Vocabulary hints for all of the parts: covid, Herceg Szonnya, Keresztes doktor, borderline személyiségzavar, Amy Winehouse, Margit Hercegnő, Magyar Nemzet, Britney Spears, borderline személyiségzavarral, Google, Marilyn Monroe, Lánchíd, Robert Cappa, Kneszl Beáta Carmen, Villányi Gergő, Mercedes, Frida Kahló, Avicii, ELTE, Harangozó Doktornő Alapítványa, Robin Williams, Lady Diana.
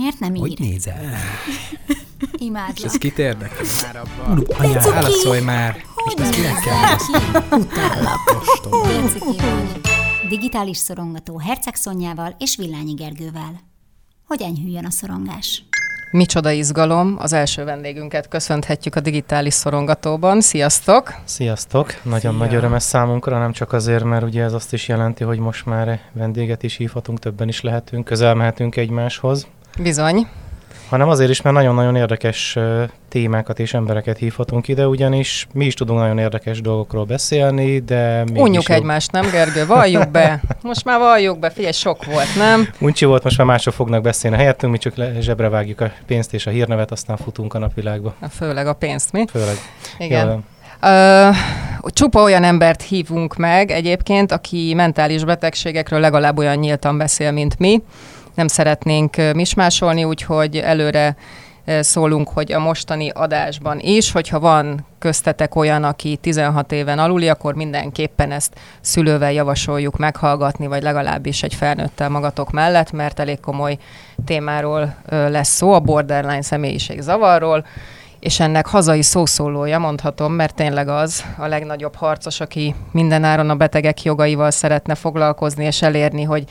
Miért nem ír? Hogy nézel? Imádlak. És ez kit érdekel már abban? Anyá, válaszolj már! Hogy nézel ki? Utállak Digitális szorongató Herceg Szonnyával és Villányi Gergővel. Hogy enyhüljön a szorongás? Micsoda izgalom, az első vendégünket köszönthetjük a digitális szorongatóban. Sziasztok! Sziasztok! Nagyon nagy öröm ez számunkra, nem csak azért, mert ugye ez azt is jelenti, hogy most már vendéget is hívhatunk, többen is lehetünk, közel mehetünk egymáshoz. Bizony. Hanem azért is, mert nagyon-nagyon érdekes témákat és embereket hívhatunk ide, ugyanis mi is tudunk nagyon érdekes dolgokról beszélni, de... Unjuk egymást, nem Gergő? Valljuk be! Most már valljuk be, figyelj, sok volt, nem? Uncsi volt, most már mások fognak beszélni helyettünk, mi csak zsebre vágjuk a pénzt és a hírnevet, aztán futunk a napvilágba. Főleg a pénzt, mi? Főleg. Igen. Jól. Csupa olyan embert hívunk meg egyébként, aki mentális betegségekről legalább olyan nyíltan beszél, mint mi. Nem szeretnénk mismásolni, úgyhogy előre szólunk, hogy a mostani adásban is, hogyha van köztetek olyan, aki 16 éven aluli, akkor mindenképpen ezt szülővel javasoljuk meghallgatni, vagy legalábbis egy felnőttel magatok mellett, mert elég komoly témáról lesz szó, a borderline személyiségzavarról, és ennek hazai szószólója, mondhatom, mert tényleg az a legnagyobb harcos, aki mindenáron a betegek jogaival szeretne foglalkozni, és elérni, hogy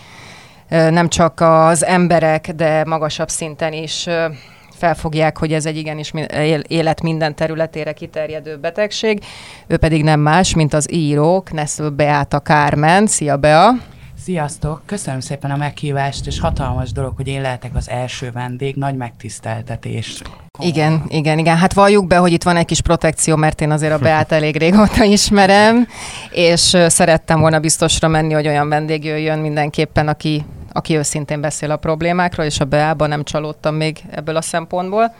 nem csak az emberek, de magasabb szinten is felfogják, hogy ez egy igenis élet minden területére kiterjedő betegség. Ő pedig nem más, mint az író Kneszl Beáta Carmen. Szia, Bea! Sziasztok! Köszönöm szépen a meghívást, és hatalmas dolog, hogy én lehetek az első vendég, nagy megtiszteltetés. Igen. Hát valljuk be, hogy itt van egy kis protekció, mert én azért a Beát elég régóta ismerem, és szerettem volna biztosra menni, hogy olyan vendég jöjjön mindenképpen, aki őszintén beszél a problémákról, és a Beában nem csalódtam még ebből a szempontból.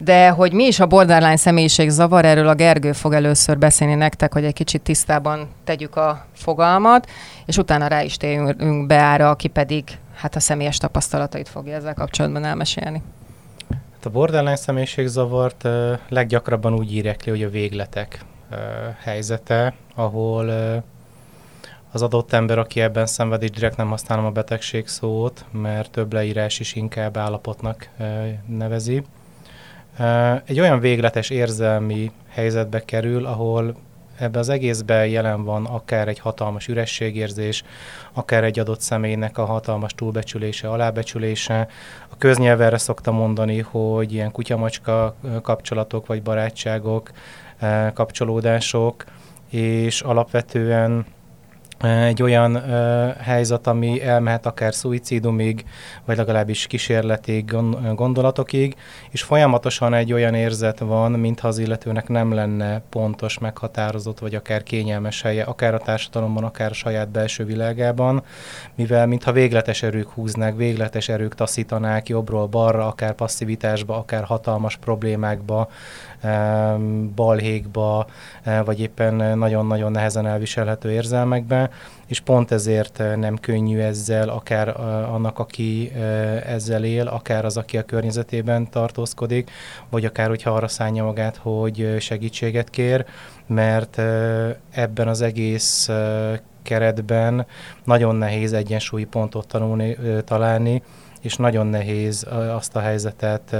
De hogy mi is a borderline személyiségzavar, erről a Gergő fog először beszélni nektek, hogy egy kicsit tisztában tegyük a fogalmat, és utána rá is térünk Beára, aki pedig hát a személyes tapasztalatait fogja ezzel kapcsolatban elmesélni. Hát a borderline személyiségzavart leggyakrabban úgy írják le, hogy a végletek helyzete, ahol az adott ember, aki ebben szenved, és direkt nem használom a betegség szót, mert több leírás is inkább állapotnak nevezi. Egy olyan végletes érzelmi helyzetbe kerül, ahol ebben az egészben jelen van akár egy hatalmas ürességérzés, akár egy adott személynek a hatalmas túlbecsülése, alábecsülése. A köznyelvre szokta mondani, hogy ilyen kutyamacska kapcsolatok vagy barátságok, kapcsolódások, és alapvetően egy olyan helyzet, ami elmehet akár szuicidumig, vagy legalábbis kísérletig, gondolatokig, és folyamatosan egy olyan érzet van, mintha az illetőnek nem lenne pontos, meghatározott, vagy akár kényelmes helye, akár a társadalomban, akár a saját belső világában, mivel mintha végletes erők húznák, végletes erők taszítanák jobbról balra, akár passzivitásba, akár hatalmas problémákba, balhékba, vagy éppen nagyon-nagyon nehezen elviselhető érzelmekbe, és pont ezért nem könnyű ezzel akár annak, aki ezzel él, akár az, aki a környezetében tartózkodik, vagy akár, hogyha arra szánja magát, hogy segítséget kér, mert ebben az egész keretben nagyon nehéz egyensúlyi pontot találni, és nagyon nehéz azt a helyzetet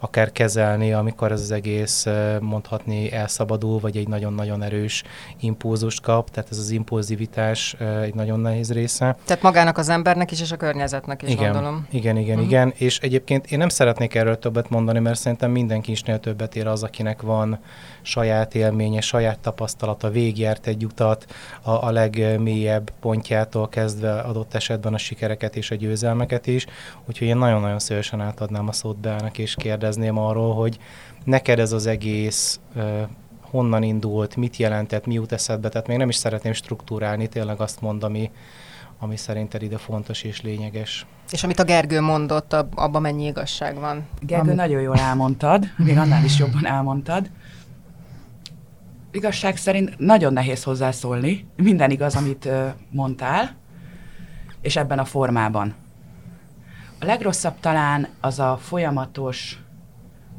akár kezelni, amikor ez az egész mondhatni elszabadul, vagy egy nagyon-nagyon erős impulzust kap, tehát ez az impulzivitás egy nagyon nehéz része. Tehát magának az embernek is, és a környezetnek is, igen, gondolom. Igen. És egyébként én nem szeretnék erről többet mondani, mert szerintem mindenki isnél többet ér az, akinek van saját élménye, saját tapasztalata, végigjárt egy utat a legmélyebb pontjától kezdve adott esetben a sikereket és a győzelmeket is. Úgyhogy én nagyon-nagyon szívesen átadnám a szót Beának, és kérdezném arról, hogy neked ez az egész honnan indult, mit jelentett, mi jut eszedbe, tehát még nem is szeretném struktúrálni, tényleg azt mond, ami szerinted ide fontos és lényeges. És amit a Gergő mondott, abban mennyi igazság van? Gergő, nagyon jól elmondtad, még annál is jobban elmondtad. Igazság szerint nagyon nehéz hozzászólni, minden igaz, amit mondtál, és ebben a formában. A legrosszabb talán az a folyamatos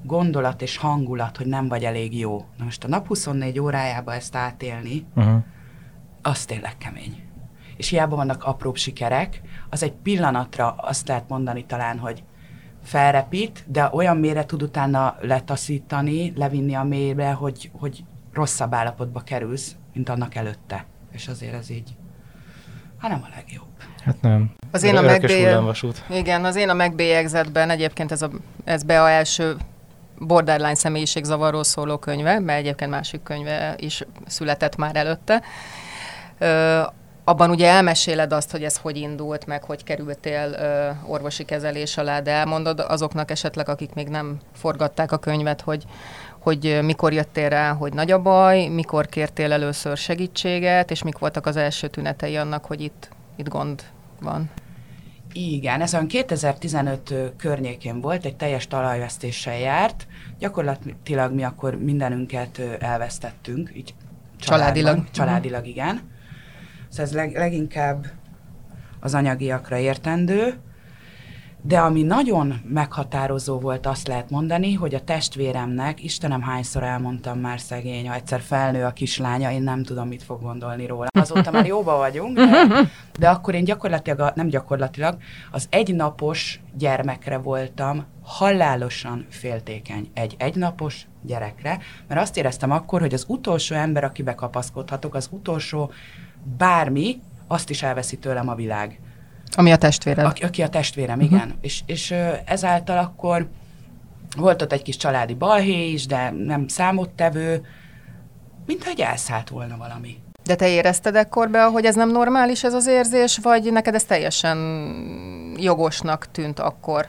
gondolat és hangulat, hogy nem vagy elég jó. Na most a nap 24 órájában ezt átélni, az tényleg kemény. És hiába vannak apróbb sikerek, az egy pillanatra azt lehet mondani talán, hogy felrepít, de olyan mélyre tud utána letaszítani, levinni a mélyre, hogy rosszabb állapotba kerülsz, mint annak előtte. És azért ez így, hát nem a legjobb. Hát nem. Az én a megbélyegzetben egyébként ez Bea első borderline személyiségzavarról szóló könyve, mert egyébként másik könyve is született már előtte. Abban ugye elmeséled azt, hogy ez hogy indult, meg hogy kerültél orvosi kezelés alá, de elmondod azoknak esetleg, akik még nem forgatták a könyvet, hogy mikor jöttél rá, hogy nagy a baj, mikor kértél először segítséget, és mik voltak az első tünetei annak, hogy itt gond van. Igen, ez olyan 2015 környékén volt, egy teljes talajvesztéssel járt. Gyakorlatilag mi akkor mindenünket elvesztettünk, így családilag, igen. Szóval ez leginkább az anyagiakra értendő, de ami nagyon meghatározó volt, azt lehet mondani, hogy a testvéremnek, Istenem hányszor elmondtam már szegény, ha egyszer felnő a kislánya, én nem tudom, mit fog gondolni róla. Azóta már jóba vagyunk, de akkor én az egynapos gyermekre voltam halálosan féltékeny. Egy egynapos gyerekre, mert azt éreztem akkor, hogy az utolsó ember, akibe kapaszkodhatok, az utolsó bármi, azt is elveszi tőlem a világ. Ami a testvérem. Aki a testvérem, igen. Uh-huh. És ezáltal akkor volt ott egy kis családi balhé is, de nem számottevő, mint hogy elszállt volna valami. De te érezted ekkor be, hogy ez nem normális ez az érzés, vagy neked ez teljesen jogosnak tűnt akkor?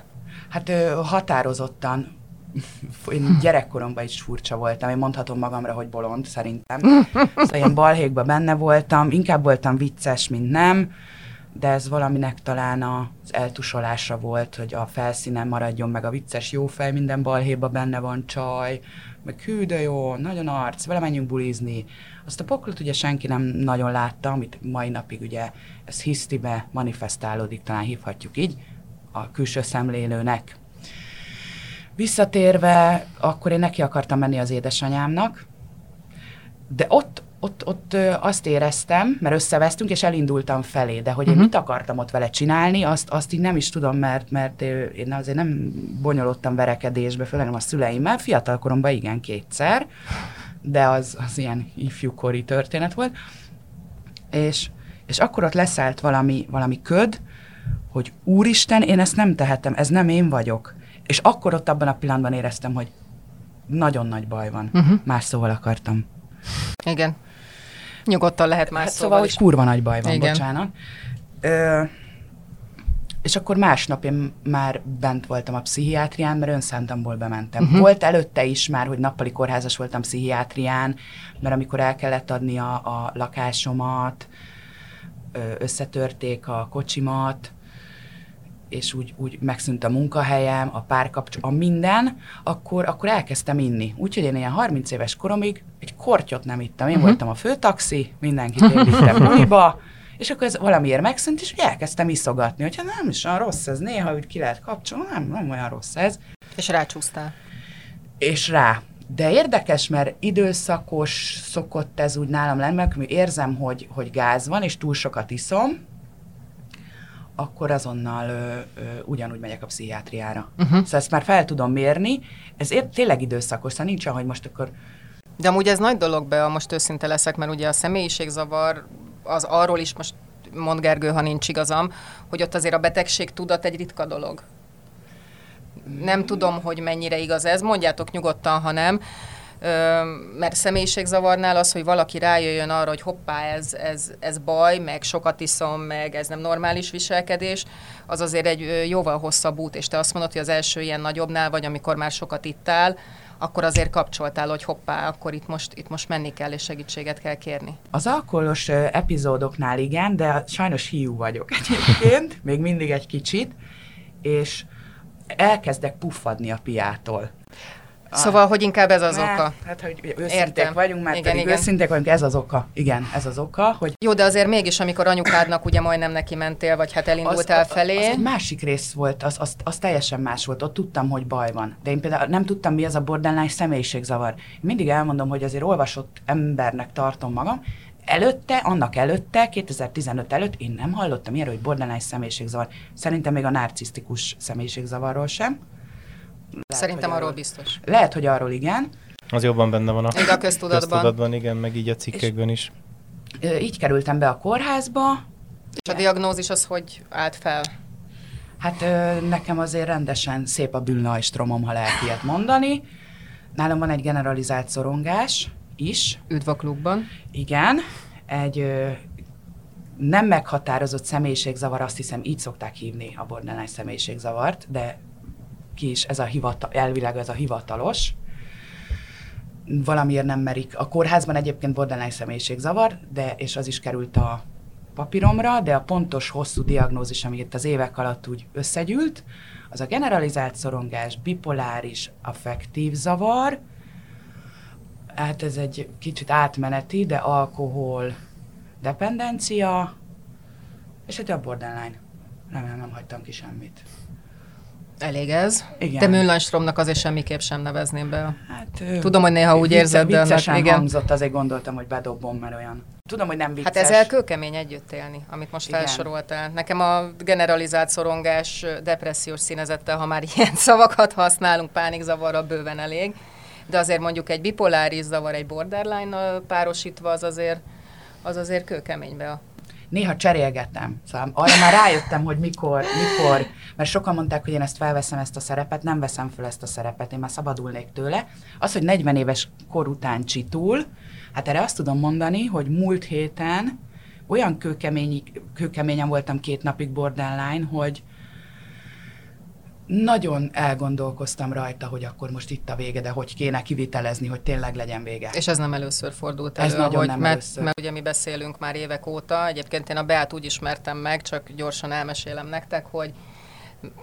Hát határozottan. Én gyerekkoromban is furcsa voltam, én mondhatom magamra, hogy bolond, szerintem. Szóval ilyen balhékban benne voltam, inkább voltam vicces, mint nem, de ez valaminek talán az eltusolása volt, hogy a felszínen maradjon meg a vicces jófej, minden balhékban benne van csaj, meg hű, de jó, nagyon arc, vele menjünk bulizni. Azt a poklot ugye senki nem nagyon látta, amit mai napig ugye ez hisztibe manifestálódik, talán hívhatjuk így, a külső szemlélőnek. Visszatérve, akkor én neki akartam menni az édesanyámnak, de ott azt éreztem, mert összevesztünk, és elindultam felé, de hogy én mit akartam ott vele csinálni, azt így nem is tudom, mert én azért nem bonyolódtam verekedésbe, főleg nem a szüleimmel, fiatalkoromban igen, 2-szer, de az ilyen ifjúkori történet volt, és akkor ott leszállt valami köd, hogy úristen, én ezt nem tehetem, ez nem én vagyok. És akkor ott abban a pillanatban éreztem, hogy nagyon nagy baj van. Uh-huh. Más szóval akartam. Igen. Nyugodtan lehet más szóval is. Kurva nagy baj van, igen. Bocsánat. És akkor másnap én már bent voltam a pszichiátrián, mert önszántamból bementem. Uh-huh. Volt előtte is már, hogy nappali kórházas voltam pszichiátrián, mert amikor el kellett adni a lakásomat, összetörték a kocsimat, és úgy megszűnt a munkahelyem, a párkapcsolat, a minden, akkor elkezdtem inni. Úgyhogy én ilyen 30 éves koromig egy kortyot nem ittam. Én voltam a főtaxi, mindenkit én vittem buliba, és akkor ez valamiért megszűnt, és elkezdtem iszogatni, hogyha nem is olyan rossz ez, néha úgy ki lehet kapcsolni, nem olyan rossz ez. És rácsúsztál. De érdekes, mert időszakos szokott ez úgy nálam lenni, mert érzem, hogy gáz van, és túl sokat iszom, akkor azonnal ugyanúgy megyek a pszichiátriára. Uh-huh. Szóval ezt már fel tudom mérni, ezért tényleg időszakos, szóval nincs, hogy most akkor... De amúgy ez nagy dolog, Bea, most őszinte leszek, mert ugye a személyiségzavar az arról is, most mond Gergő, ha nincs igazam, hogy ott azért a betegség tudat egy ritka dolog. Nem tudom, hogy mennyire igaz ez, mondjátok nyugodtan, ha nem, mert személyiségzavarnál az, hogy valaki rájöjjön arra, hogy hoppá, ez baj, meg sokat iszom, meg ez nem normális viselkedés, az azért egy jóval hosszabb út, és te azt mondod, hogy az első ilyen nagyobbnál vagy, amikor már sokat ittál, akkor azért kapcsoltál, hogy hoppá, akkor itt most menni kell, és segítséget kell kérni. Az alkoholos epizódoknál igen, de sajnos hiú vagyok egyébként, még mindig egy kicsit, és elkezdek puffadni a piától. Szóval, hogy inkább ez az oka. Hát, hogy őszintek vagyunk, mert igen, pedig őszintek vagyunk, ez az oka. Igen, ez az oka. Hogy... Jó, de azért mégis, amikor anyukádnak ugye majdnem neki mentél, vagy hát elindultál felé. Az egy másik rész volt, az teljesen más volt. Ott tudtam, hogy baj van. De én például nem tudtam, mi az a borderline személyiségzavar. Mindig elmondom, hogy azért olvasott embernek tartom magam. előtte, annak előtte, 2015 előtt én nem hallottam ilyenről, hogy borderline személyiségzavar. Szerintem még a narcisztikus személyiségzavarról sem. Lehet, szerintem arról biztos. Lehet, hogy arról igen. Az jobban benne van a köztudatban, igen, meg így a cikkekben is. Így kerültem be a kórházba. És a diagnózis az hogy állt fel? Hát nekem azért rendesen szép a bűnnajstromom, ha lehet ilyet mondani. Nálam van egy generalizált szorongás is. Üdv a klubban. Igen. Egy nem meghatározott személyiségzavar, azt hiszem így szokták hívni a borderline személyiségzavart, de ki is ez a elvileg ez a hivatalos. Valamiért nem merik. A kórházban egyébként borderline személyiségzavar, de, és az is került a papíromra, de a pontos hosszú diagnózis, ami itt az évek alatt úgy összegyűlt, az a generalizált szorongás, bipoláris, affektív zavar, hát ez egy kicsit átmeneti, de alkohol, dependencia, és hát a borderline. Nem hagytam ki semmit. Elég ez. Igen. De Mühlenstromnak azért semmiképp sem nevezném be. Hát, tudom, hogy néha úgy érzed, de viccesen annak, igen, hangzott, azért gondoltam, hogy bedobom, mert olyan. Tudom, hogy nem vicces. Hát ezzel kőkemény együtt élni, amit most felsoroltál. Nekem a generalizált szorongás, depressziós színezettel, ha már ilyen szavakat használunk, pánikzavarra bőven elég. De azért mondjuk egy bipoláris zavar, egy borderline párosítva, az azért kőkeménybe a... Néha cserélgetem. Szóval arra már rájöttem, hogy mikor, mert sokan mondták, hogy én ezt felveszem, ezt a szerepet, nem veszem fel ezt a szerepet, én már szabadulnék tőle. Az, hogy 40 éves kor után csitul, hát erre azt tudom mondani, hogy múlt héten olyan kőkeményen voltam 2 napig borderline, hogy nagyon elgondolkoztam rajta, hogy akkor most itt a vége, de hogy kéne kivitelezni, hogy tényleg legyen vége. És ez nem először fordult elő, mert ugye mi beszélünk már évek óta, egyébként én a Beát úgy ismertem meg, csak gyorsan elmesélem nektek, hogy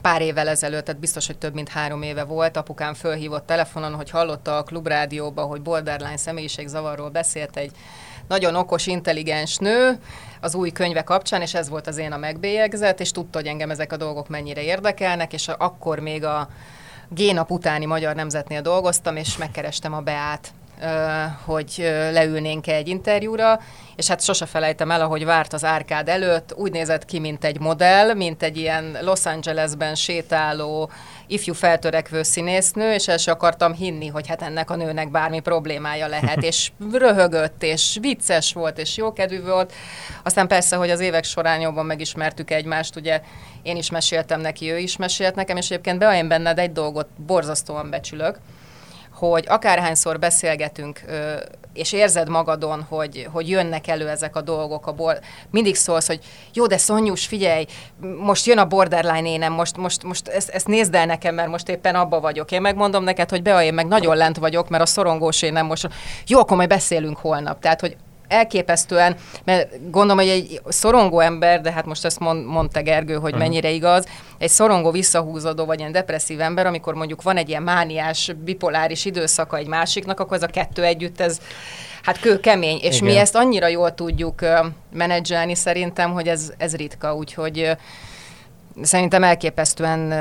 pár évvel ezelőtt, tehát biztos, hogy több mint 3 éve volt, apukám fölhívott telefonon, hogy hallotta a klubrádióba, hogy borderline személyiségzavarról beszélt egy nagyon okos, intelligens nő az új könyve kapcsán, és ez volt az én a megbélyegzet, és tudta, hogy engem ezek a dolgok mennyire érdekelnek, és akkor még a G-nap utáni Magyar Nemzetnél dolgoztam, és megkerestem a Beát, hogy leülnénk egy interjúra, és hát sose felejtem el, ahogy várt az árkád előtt, úgy nézett ki, mint egy modell, mint egy ilyen Los Angelesben sétáló, ifjú feltörekvő színésznő, és el sem akartam hinni, hogy hát ennek a nőnek bármi problémája lehet, és röhögött, és vicces volt, és jókedvű volt. Aztán persze, hogy az évek során jobban megismertük egymást, ugye én is meséltem neki, ő is mesélt nekem, és egyébként Bea, én benned egy dolgot borzasztóan becsülök, hogy akárhányszor beszélgetünk, és érzed magadon, hogy jönnek elő ezek a dolgok, mindig szólsz, hogy jó, de Szonyus, figyelj, most jön a borderline énem, most ezt nézd el nekem, mert most éppen abba vagyok. Én megmondom neked, hogy Bea, én meg nagyon lent vagyok, mert a szorongós énem most. Jó, akkor majd beszélünk holnap. Tehát, hogy elképesztően, mert gondolom, hogy egy szorongó ember, de hát most ezt mondta Gergő, hogy mennyire igaz, egy szorongó, visszahúzódó vagy ilyen depresszív ember, amikor mondjuk van egy ilyen mániás, bipoláris időszaka egy másiknak, akkor ez a kettő együtt, ez hát kőkemény, és igen, mi ezt annyira jól tudjuk menedzselni szerintem, hogy ez ritka, úgyhogy szerintem elképesztően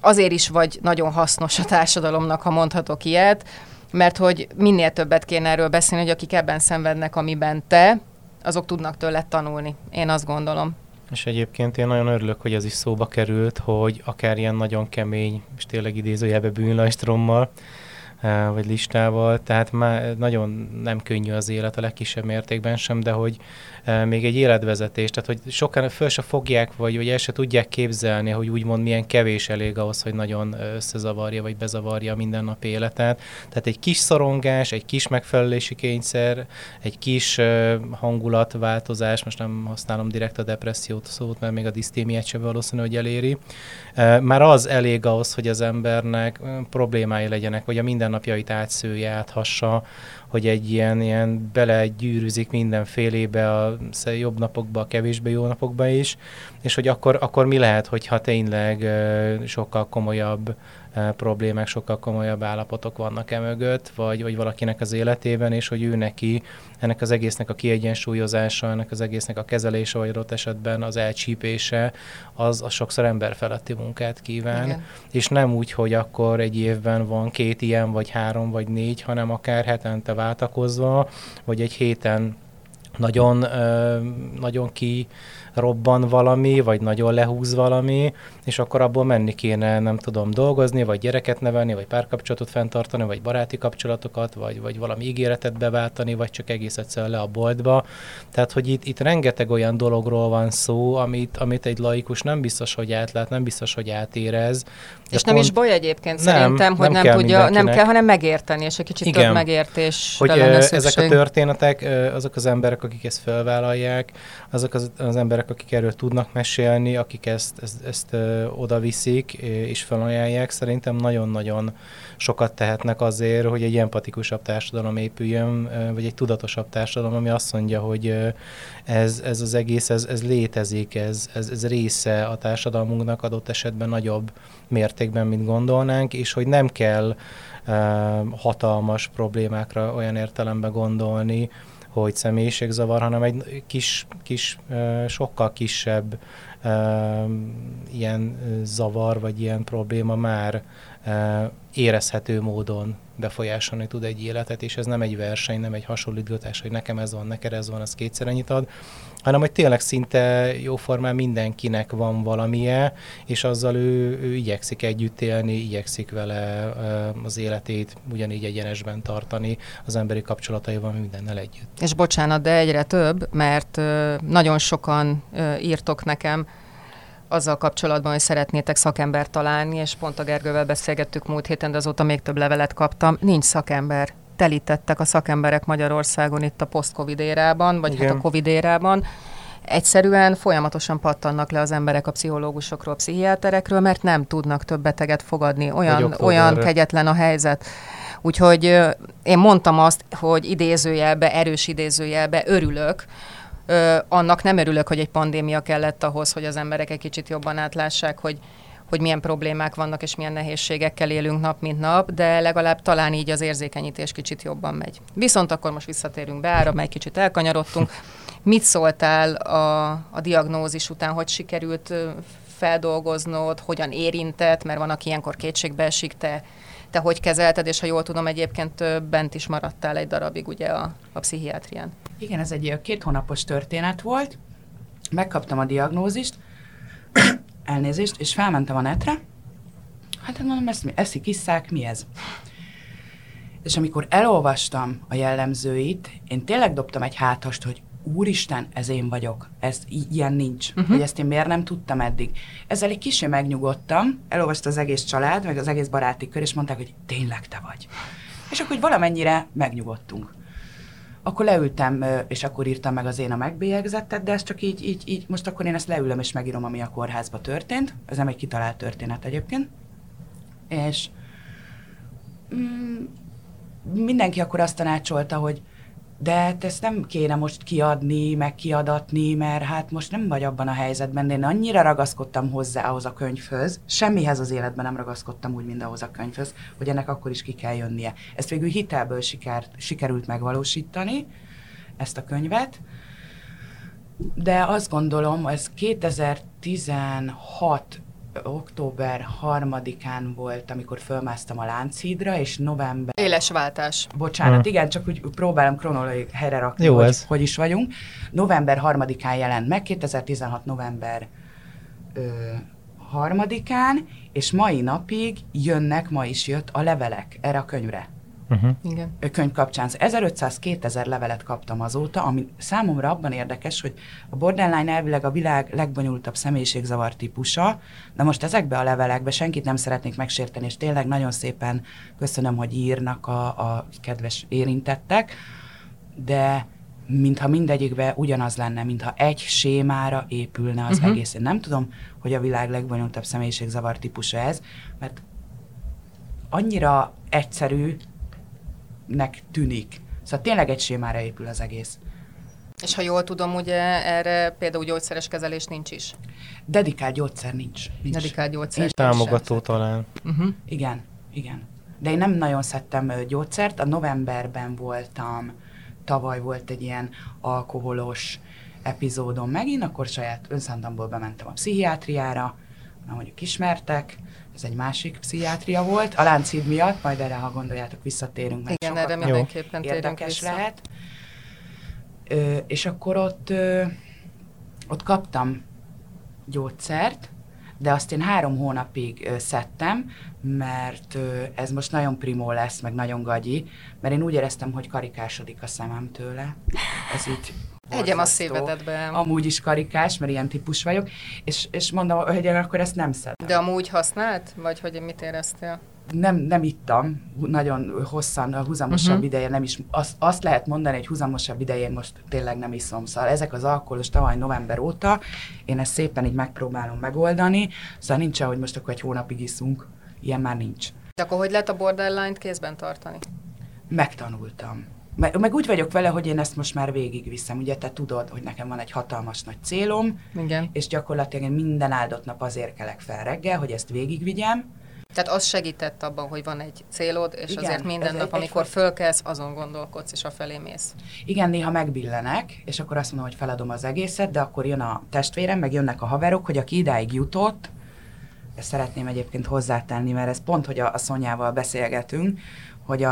azért is vagy nagyon hasznos a társadalomnak, ha mondhatok ilyet, mert hogy minél többet kéne erről beszélni, hogy akik ebben szenvednek, amiben te, azok tudnak tőled tanulni. Én azt gondolom. És egyébként én nagyon örülök, hogy ez is szóba került, hogy akár ilyen nagyon kemény, és tényleg idézőjelben bűnlajstrommal, vagy listával, tehát már nagyon nem könnyű az élet a legkisebb mértékben sem, de hogy még egy életvezetés, tehát hogy sokan föl se fogják, vagy el se tudják képzelni, hogy úgymond milyen kevés elég ahhoz, hogy nagyon összezavarja, vagy bezavarja a mindennapi életet. Tehát egy kis szorongás, egy kis megfelelési kényszer, egy kis hangulatváltozás, most nem használom direkt a depressziót szót, mert még a disztémiát sem valószínű, hogy eléri. Már az elég ahhoz, hogy az embernek problémái legyenek, vagy a mindennapjait átszője, áthassa, hogy egy ilyen belegyűrűzik mindenfélébe, a jobb napokba, a kevésbé jó napokba is, és hogy akkor mi lehet, hogyha tényleg sokkal komolyabb problémák, sokkal komolyabb állapotok vannak emögött, vagy valakinek az életében, és hogy ő neki, ennek az egésznek a kiegyensúlyozása, ennek az egésznek a kezelése, vagy adott esetben az elcsípése, az sokszor emberfeletti munkát kíván. Igen. És nem úgy, hogy akkor egy évben van 2 ilyen, vagy 3, vagy 4, hanem akár hetente váltakozva, vagy egy héten nagyon kirobban valami, vagy nagyon lehúz valami, és akkor abból menni kéne, nem tudom, dolgozni, vagy gyereket nevelni, vagy párkapcsolatot fenntartani, vagy baráti kapcsolatokat, vagy valami ígéretet beváltani, vagy csak egész egyszerűen le a boltba. Tehát, hogy itt rengeteg olyan dologról van szó, amit egy laikus nem biztos, hogy átlát, nem biztos, hogy átérez. És nem is baj egyébként szerintem, hogy nem tudja, nem kell, hanem megérteni, és egy kicsit több megértésre lenne szükség. Ezek a történetek, azok az emberek, akik ezt felvállalják, azok az emberek, akik erről tudnak mesélni, akik ezt odaviszik és felajánlják, szerintem nagyon-nagyon sokat tehetnek azért, hogy egy empatikusabb társadalom épüljön, vagy egy tudatosabb társadalom, ami azt mondja, hogy ez az egész, ez létezik, ez része a társadalmunknak adott esetben nagyobb mértékben, mint gondolnánk, és hogy nem kell hatalmas problémákra olyan értelemben gondolni, hogy személyiségzavar, hanem egy kis sokkal kisebb ilyen zavar, vagy ilyen probléma már érezhető módon befolyásolni tud egy életet, és ez nem egy verseny, nem egy hasonlítgatás, hogy nekem ez van, neked ez van, az kétszer ennyit ad, hanem hogy tényleg szinte jóformán mindenkinek van valamije, és azzal ő igyekszik együtt élni, igyekszik vele az életét ugyanígy egyenesben tartani az emberi kapcsolataiban mindennel együtt. És bocsánat, de egyre több, mert nagyon sokan írtok nekem azzal kapcsolatban, hogy szeretnétek szakembert találni, és pont a Gergővel beszélgettük múlt héten, de azóta még több levelet kaptam. Nincs szakember. Telítettek a szakemberek Magyarországon itt a post-covid érában, vagy igen, hát a covid érában. Egyszerűen folyamatosan pattannak le az emberek a pszichológusokról, pszichiáterekről, mert nem tudnak több beteget fogadni. Olyan kegyetlen a helyzet. Úgyhogy én mondtam azt, hogy erős idézőjelbe örülök, annak nem örülök, hogy egy pandémia kellett ahhoz, hogy az emberek egy kicsit jobban átlássák, hogy milyen problémák vannak, és milyen nehézségekkel élünk nap, mint nap, de legalább talán így az érzékenyítés kicsit jobban megy. Viszont akkor most visszatérünk Beára, mert kicsit elkanyarodtunk. Mit szóltál a diagnózis után, hogy sikerült feldolgoznod, hogyan érintett, mert van, aki ilyenkor kétségbe esik, te hogy kezelted, és ha jól tudom, egyébként bent is maradtál egy darabig ugye a pszichiátrián. Igen, ez egy 2 hónapos történet volt, megkaptam a diagnózist, elnézést, és felmentem a netre, hát mondom, ezt mi eszik, isszák, mi ez? És amikor elolvastam a jellemzőit, én tényleg dobtam egy háthast, hogy úristen, ez én vagyok, ez ilyen nincs, hogy ezt én miért nem tudtam eddig. Ezzel egy kicsit megnyugodtam, elolvasta az egész család, meg az egész baráti kör, és mondták, hogy tényleg te vagy. És akkor valamennyire megnyugodtunk. Akkor leültem, és akkor írtam meg az én a megbélyegzettet, de ez csak így, most akkor én ezt leülöm, és megírom, ami a kórházba történt. Ez nem egy kitalált történet egyébként. És mindenki akkor azt tanácsolta, hogy de ezt nem kéne most kiadni, meg kiadatni, mert hát most nem vagy abban a helyzetben, de én annyira ragaszkodtam hozzá ahhoz a könyvhöz, semmihez az életben nem ragaszkodtam úgy, mint ahhoz a könyvhöz, hogy ennek akkor is ki kell jönnie. Ezt végül hitelből sikerült megvalósítani, ezt a könyvet, de azt gondolom, ez 2016 október 3-án volt, amikor fölmásztam a Lánchídra, és november... Éles váltás. Bocsánat, igen, csak úgy próbálom kronológiai helyre rakni, hogy is vagyunk. November 3-án jelent meg, 2016 november 3-án, és mai napig ma is jött a levelek erre a könyvre. Igen. A könyv kapcsán 1500-2000 levelet kaptam azóta, ami számomra abban érdekes, hogy a borderline elvileg a világ legbonyolultabb személyiségzavar típusa, de most ezekbe a levelekbe senkit nem szeretnék megsérteni, és tényleg nagyon szépen köszönöm, hogy írnak a kedves érintettek, de mintha mindegyikben ugyanaz lenne, mintha egy sémára épülne az egész. Én nem tudom, hogy a világ legbonyolultabb személyiségzavar típusa ez, mert annyira egyszerűnek tűnik. Szóval tényleg egy sémára épül az egész. És ha jól tudom, ugye erre például gyógyszeres kezelés nincs is? Dedikált gyógyszer nincs. Dedikált gyógyszer nincs. Támogató talán. Igen. De én nem nagyon szedtem gyógyszert. A novemberben voltam, tavaly volt egy ilyen alkoholos epizódom megint, akkor saját önszántamból bementem a pszichiátriára, mondjuk ismertek, ez egy másik pszichiátria volt, a Lánchíd miatt, majd erre, ha gondoljátok, visszatérünk, mert igen, sokat erre mindenképpen érdekes térünk vissza. Lehet. És akkor ott kaptam gyógyszert, de azt én 3 hónapig szedtem, mert ez most nagyon primó lesz, meg nagyon gagyi, mert én úgy éreztem, hogy karikásodik a szemem tőle. Ez így egyem a szívedetbe. Amúgy is karikás, mert ilyen típus vagyok, és mondom, hogy én akkor ezt nem szedem. De amúgy használt? Vagy hogy mit éreztél? Nem ittam, nagyon hosszan, húzamosabb ideje, nem is, azt lehet mondani, hogy húzamosabb idején most tényleg nem iszom. Szóval ezek az alkoholos tavaly november óta, én ezt szépen így megpróbálom megoldani, szóval nincs, hogy most akkor 1 hónapig iszunk, ilyen már nincs. De akkor hogy lehet a borderline-t kézben tartani? Megtanultam. Meg úgy vagyok vele, hogy én ezt most már végigviszem. Ugye te tudod, hogy nekem van egy hatalmas nagy célom, igen. És gyakorlatilag én minden áldott nap azért kelek fel reggel, hogy ezt végigvigyem. Tehát az segített abban, hogy van egy célod, és igen, azért minden nap, amikor fölkelsz, azon gondolkodsz, és afelé mész. Igen, néha megbillenek, és akkor azt mondom, hogy feladom az egészet, de akkor jön a testvérem, meg jönnek a haverok, hogy aki idáig jutott, ezt szeretném egyébként hozzátenni, mert ez pont, hogy a Szonyával beszélgetünk, hogy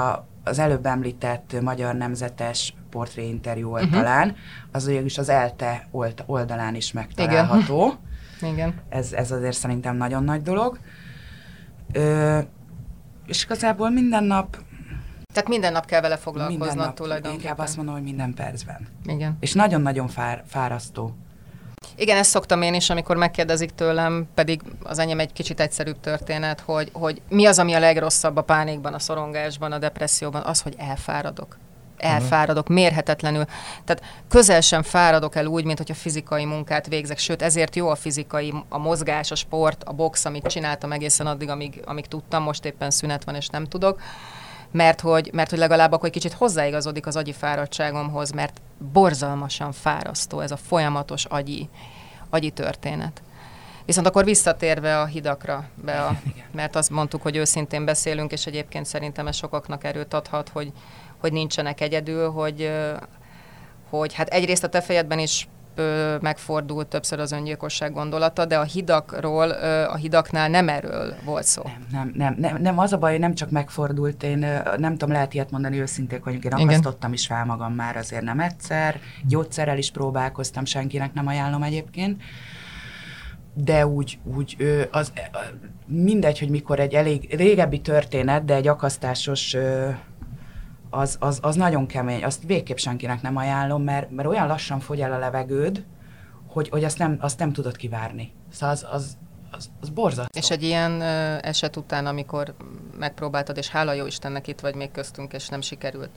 az előbb említett Magyar Nemzetes portréinterjú oldalán, az ugyanis az ELTE oldalán is megtalálható. Igen. Ez azért szerintem nagyon nagy dolog. És igazából minden nap... Tehát minden nap kell vele foglalkoznod tulajdonképpen. Inkább azt mondom, hogy minden percben. Igen. És nagyon-nagyon fárasztó. Igen, ezt szoktam én is, amikor megkérdezik tőlem, pedig az enyém egy kicsit egyszerűbb történet, hogy mi az, ami a legrosszabb a pánikban, a szorongásban, a depresszióban, az, hogy elfáradok, mérhetetlenül. Tehát közel sem fáradok el úgy, mint hogyha fizikai munkát végzek, sőt ezért jó a fizikai, a mozgás, a sport, a box, amit csináltam egészen addig, amíg tudtam, most éppen szünet van és nem tudok, mert hogy legalább akkor egy kicsit hozzáigazodik az agyi fáradtságomhoz, mert borzalmasan fárasztó ez a folyamatos agyi történet. Viszont akkor visszatérve a hidakra, mert azt mondtuk, hogy őszintén beszélünk, és egyébként szerintem ez sokaknak erőt adhat, hogy nincsenek egyedül, hogy hát egyrészt a te fejedben is megfordult többször az öngyilkosság gondolata, de a hidaknál nem erről volt szó. Nem, az a baj, hogy nem csak megfordult, én nem tudom, lehet ilyet mondani őszintén, hogy én akasztottam is fel magam már azért nem egyszer, gyógyszerrel is próbálkoztam, senkinek nem ajánlom egyébként, de úgy mindegy, hogy mikor egy elég régebbi történet, de egy akasztásos az nagyon kemény, azt végképp senkinek nem ajánlom, mert olyan lassan fogy el a levegőd, hogy azt nem tudod kivárni. Szóval az borzasztó. És egy ilyen eset után, amikor megpróbáltad, és hála jó Istennek itt vagy még köztünk, és nem sikerült,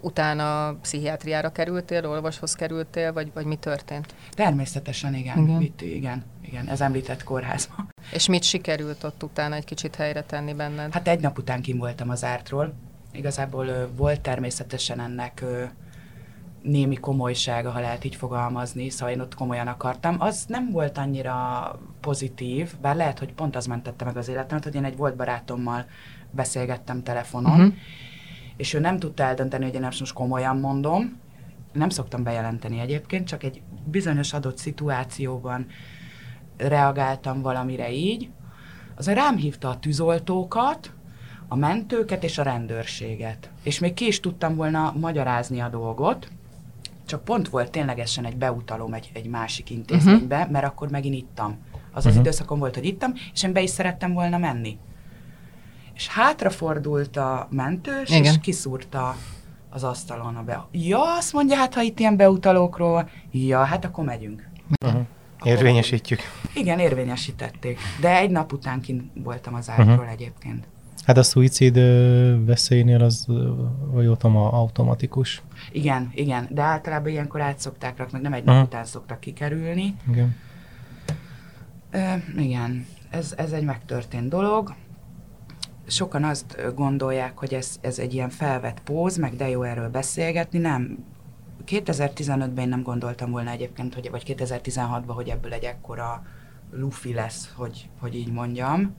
utána pszichiátriára kerültél, orvoshoz kerültél, vagy mi történt? Természetesen igen, ez említett kórházban. És mit sikerült ott utána egy kicsit helyre tenni benned? Hát 1 nap után kim voltam az ártról. Igazából volt természetesen ennek némi komolysága, ha lehet így fogalmazni, szóval én ott komolyan akartam. Az nem volt annyira pozitív, bár lehet, hogy pont az mentette meg az életemet, hogy én egy volt barátommal beszélgettem telefonon, és ő nem tudta eldönteni, hogy én most komolyan mondom. Nem szoktam bejelenteni egyébként, csak egy bizonyos adott szituációban reagáltam valamire így. Azon rám hívta a tűzoltókat, a mentőket és a rendőrséget. És még ki is tudtam volna magyarázni a dolgot, csak pont volt ténylegesen egy beutalom egy másik intézménybe, mert akkor megint ittam. Az időszakon volt, hogy ittam, és én be is szerettem volna menni. És hátrafordult a mentős, és kiszúrta az asztalon azt mondja, hát ha itt ilyen beutalókról, hát akkor megyünk. Akkor érvényesítjük. Igen, érvényesítették. De 1 nap után kint voltam az ártról egyébként. Hát a szuicid veszélynél az jótom automatikus. Igen, de általában ilyenkor át szokták rakni, nem 1 nap után szoktak kikerülni. Igen. Igen, ez egy megtörtént dolog. Sokan azt gondolják, hogy ez egy ilyen felvett póz, meg de jó erről beszélgetni. Nem, 2015-ben én nem gondoltam volna egyébként, vagy 2016-ban, hogy ebből egy ekkora lufi lesz, hogy így mondjam.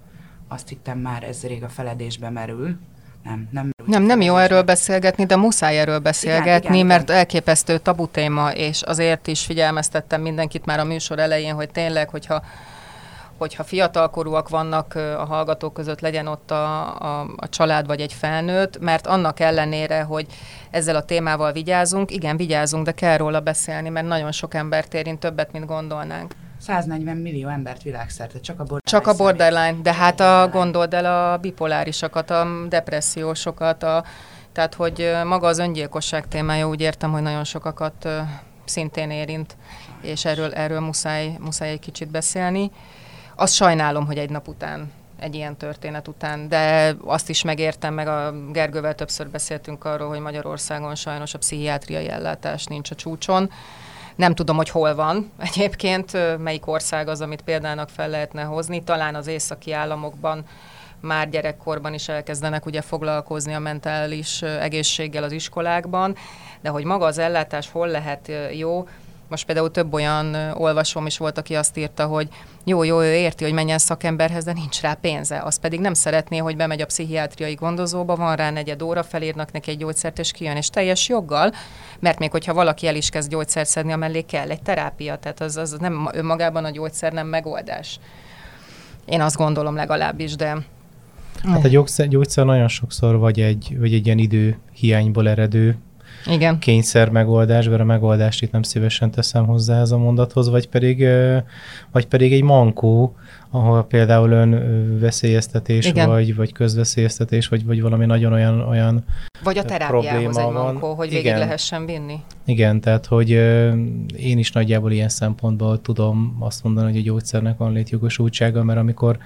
Azt hittem már ez rég a feledésbe merül. Nem jó erről beszélgetni, de muszáj erről beszélgetni, igen, mert elképesztő tabu téma, és azért is figyelmeztettem mindenkit már a műsor elején, hogy tényleg, hogyha hogyha fiatalkorúak vannak a hallgatók között, legyen ott a család vagy egy felnőtt, mert annak ellenére, hogy ezzel a témával vigyázunk, igen, vigyázunk, de kell róla beszélni, mert nagyon sok embert érint, többet, mint gondolnánk. 140 millió embert világszerte, csak a borderline, de hát gondold el a bipolárisakat, a depressziósokat, tehát hogy maga az öngyilkosság témája, úgy értem, hogy nagyon sokakat szintén érint, és erről muszáj egy kicsit beszélni. Azt sajnálom, hogy egy nap után, egy ilyen történet után, de azt is megértem, meg a Gergővel többször beszéltünk arról, hogy Magyarországon sajnos a pszichiátriai ellátás nincs a csúcson. Nem tudom, hogy hol van egyébként, melyik ország az, amit példának fel lehetne hozni. Talán az északi államokban már gyerekkorban is elkezdenek ugye foglalkozni a mentális egészséggel az iskolákban, de hogy maga az ellátás hol lehet jó, most például több olyan olvasóm is volt, aki azt írta, hogy jó, ő érti, hogy menjen szakemberhez, de nincs rá pénze. Azt pedig nem szeretné, hogy bemegy a pszichiátriai gondozóba, van rá negyed óra, felírnak neki egy gyógyszert, és kijön, és teljes joggal, mert még hogyha valaki el is kezd gyógyszert szedni, amellé kell egy terápia, tehát az nem önmagában a gyógyszer nem megoldás. Én azt gondolom legalábbis, de... Hát a gyógyszer nagyon sokszor vagy egy ilyen időhiányból eredő, igen, kényszer megoldás, mert a megoldást itt nem szívesen teszem hozzá ez a mondathoz, vagy pedig egy mankó, ahol például önveszélyeztetés, vagy közveszélyeztetés, vagy valami nagyon olyan vagy a terápiához egy mankó, hogy végig lehessen vinni. Igen, tehát hogy én is nagyjából ilyen szempontból tudom azt mondani, hogy a gyógyszernek van létjogosultsága, mert amikor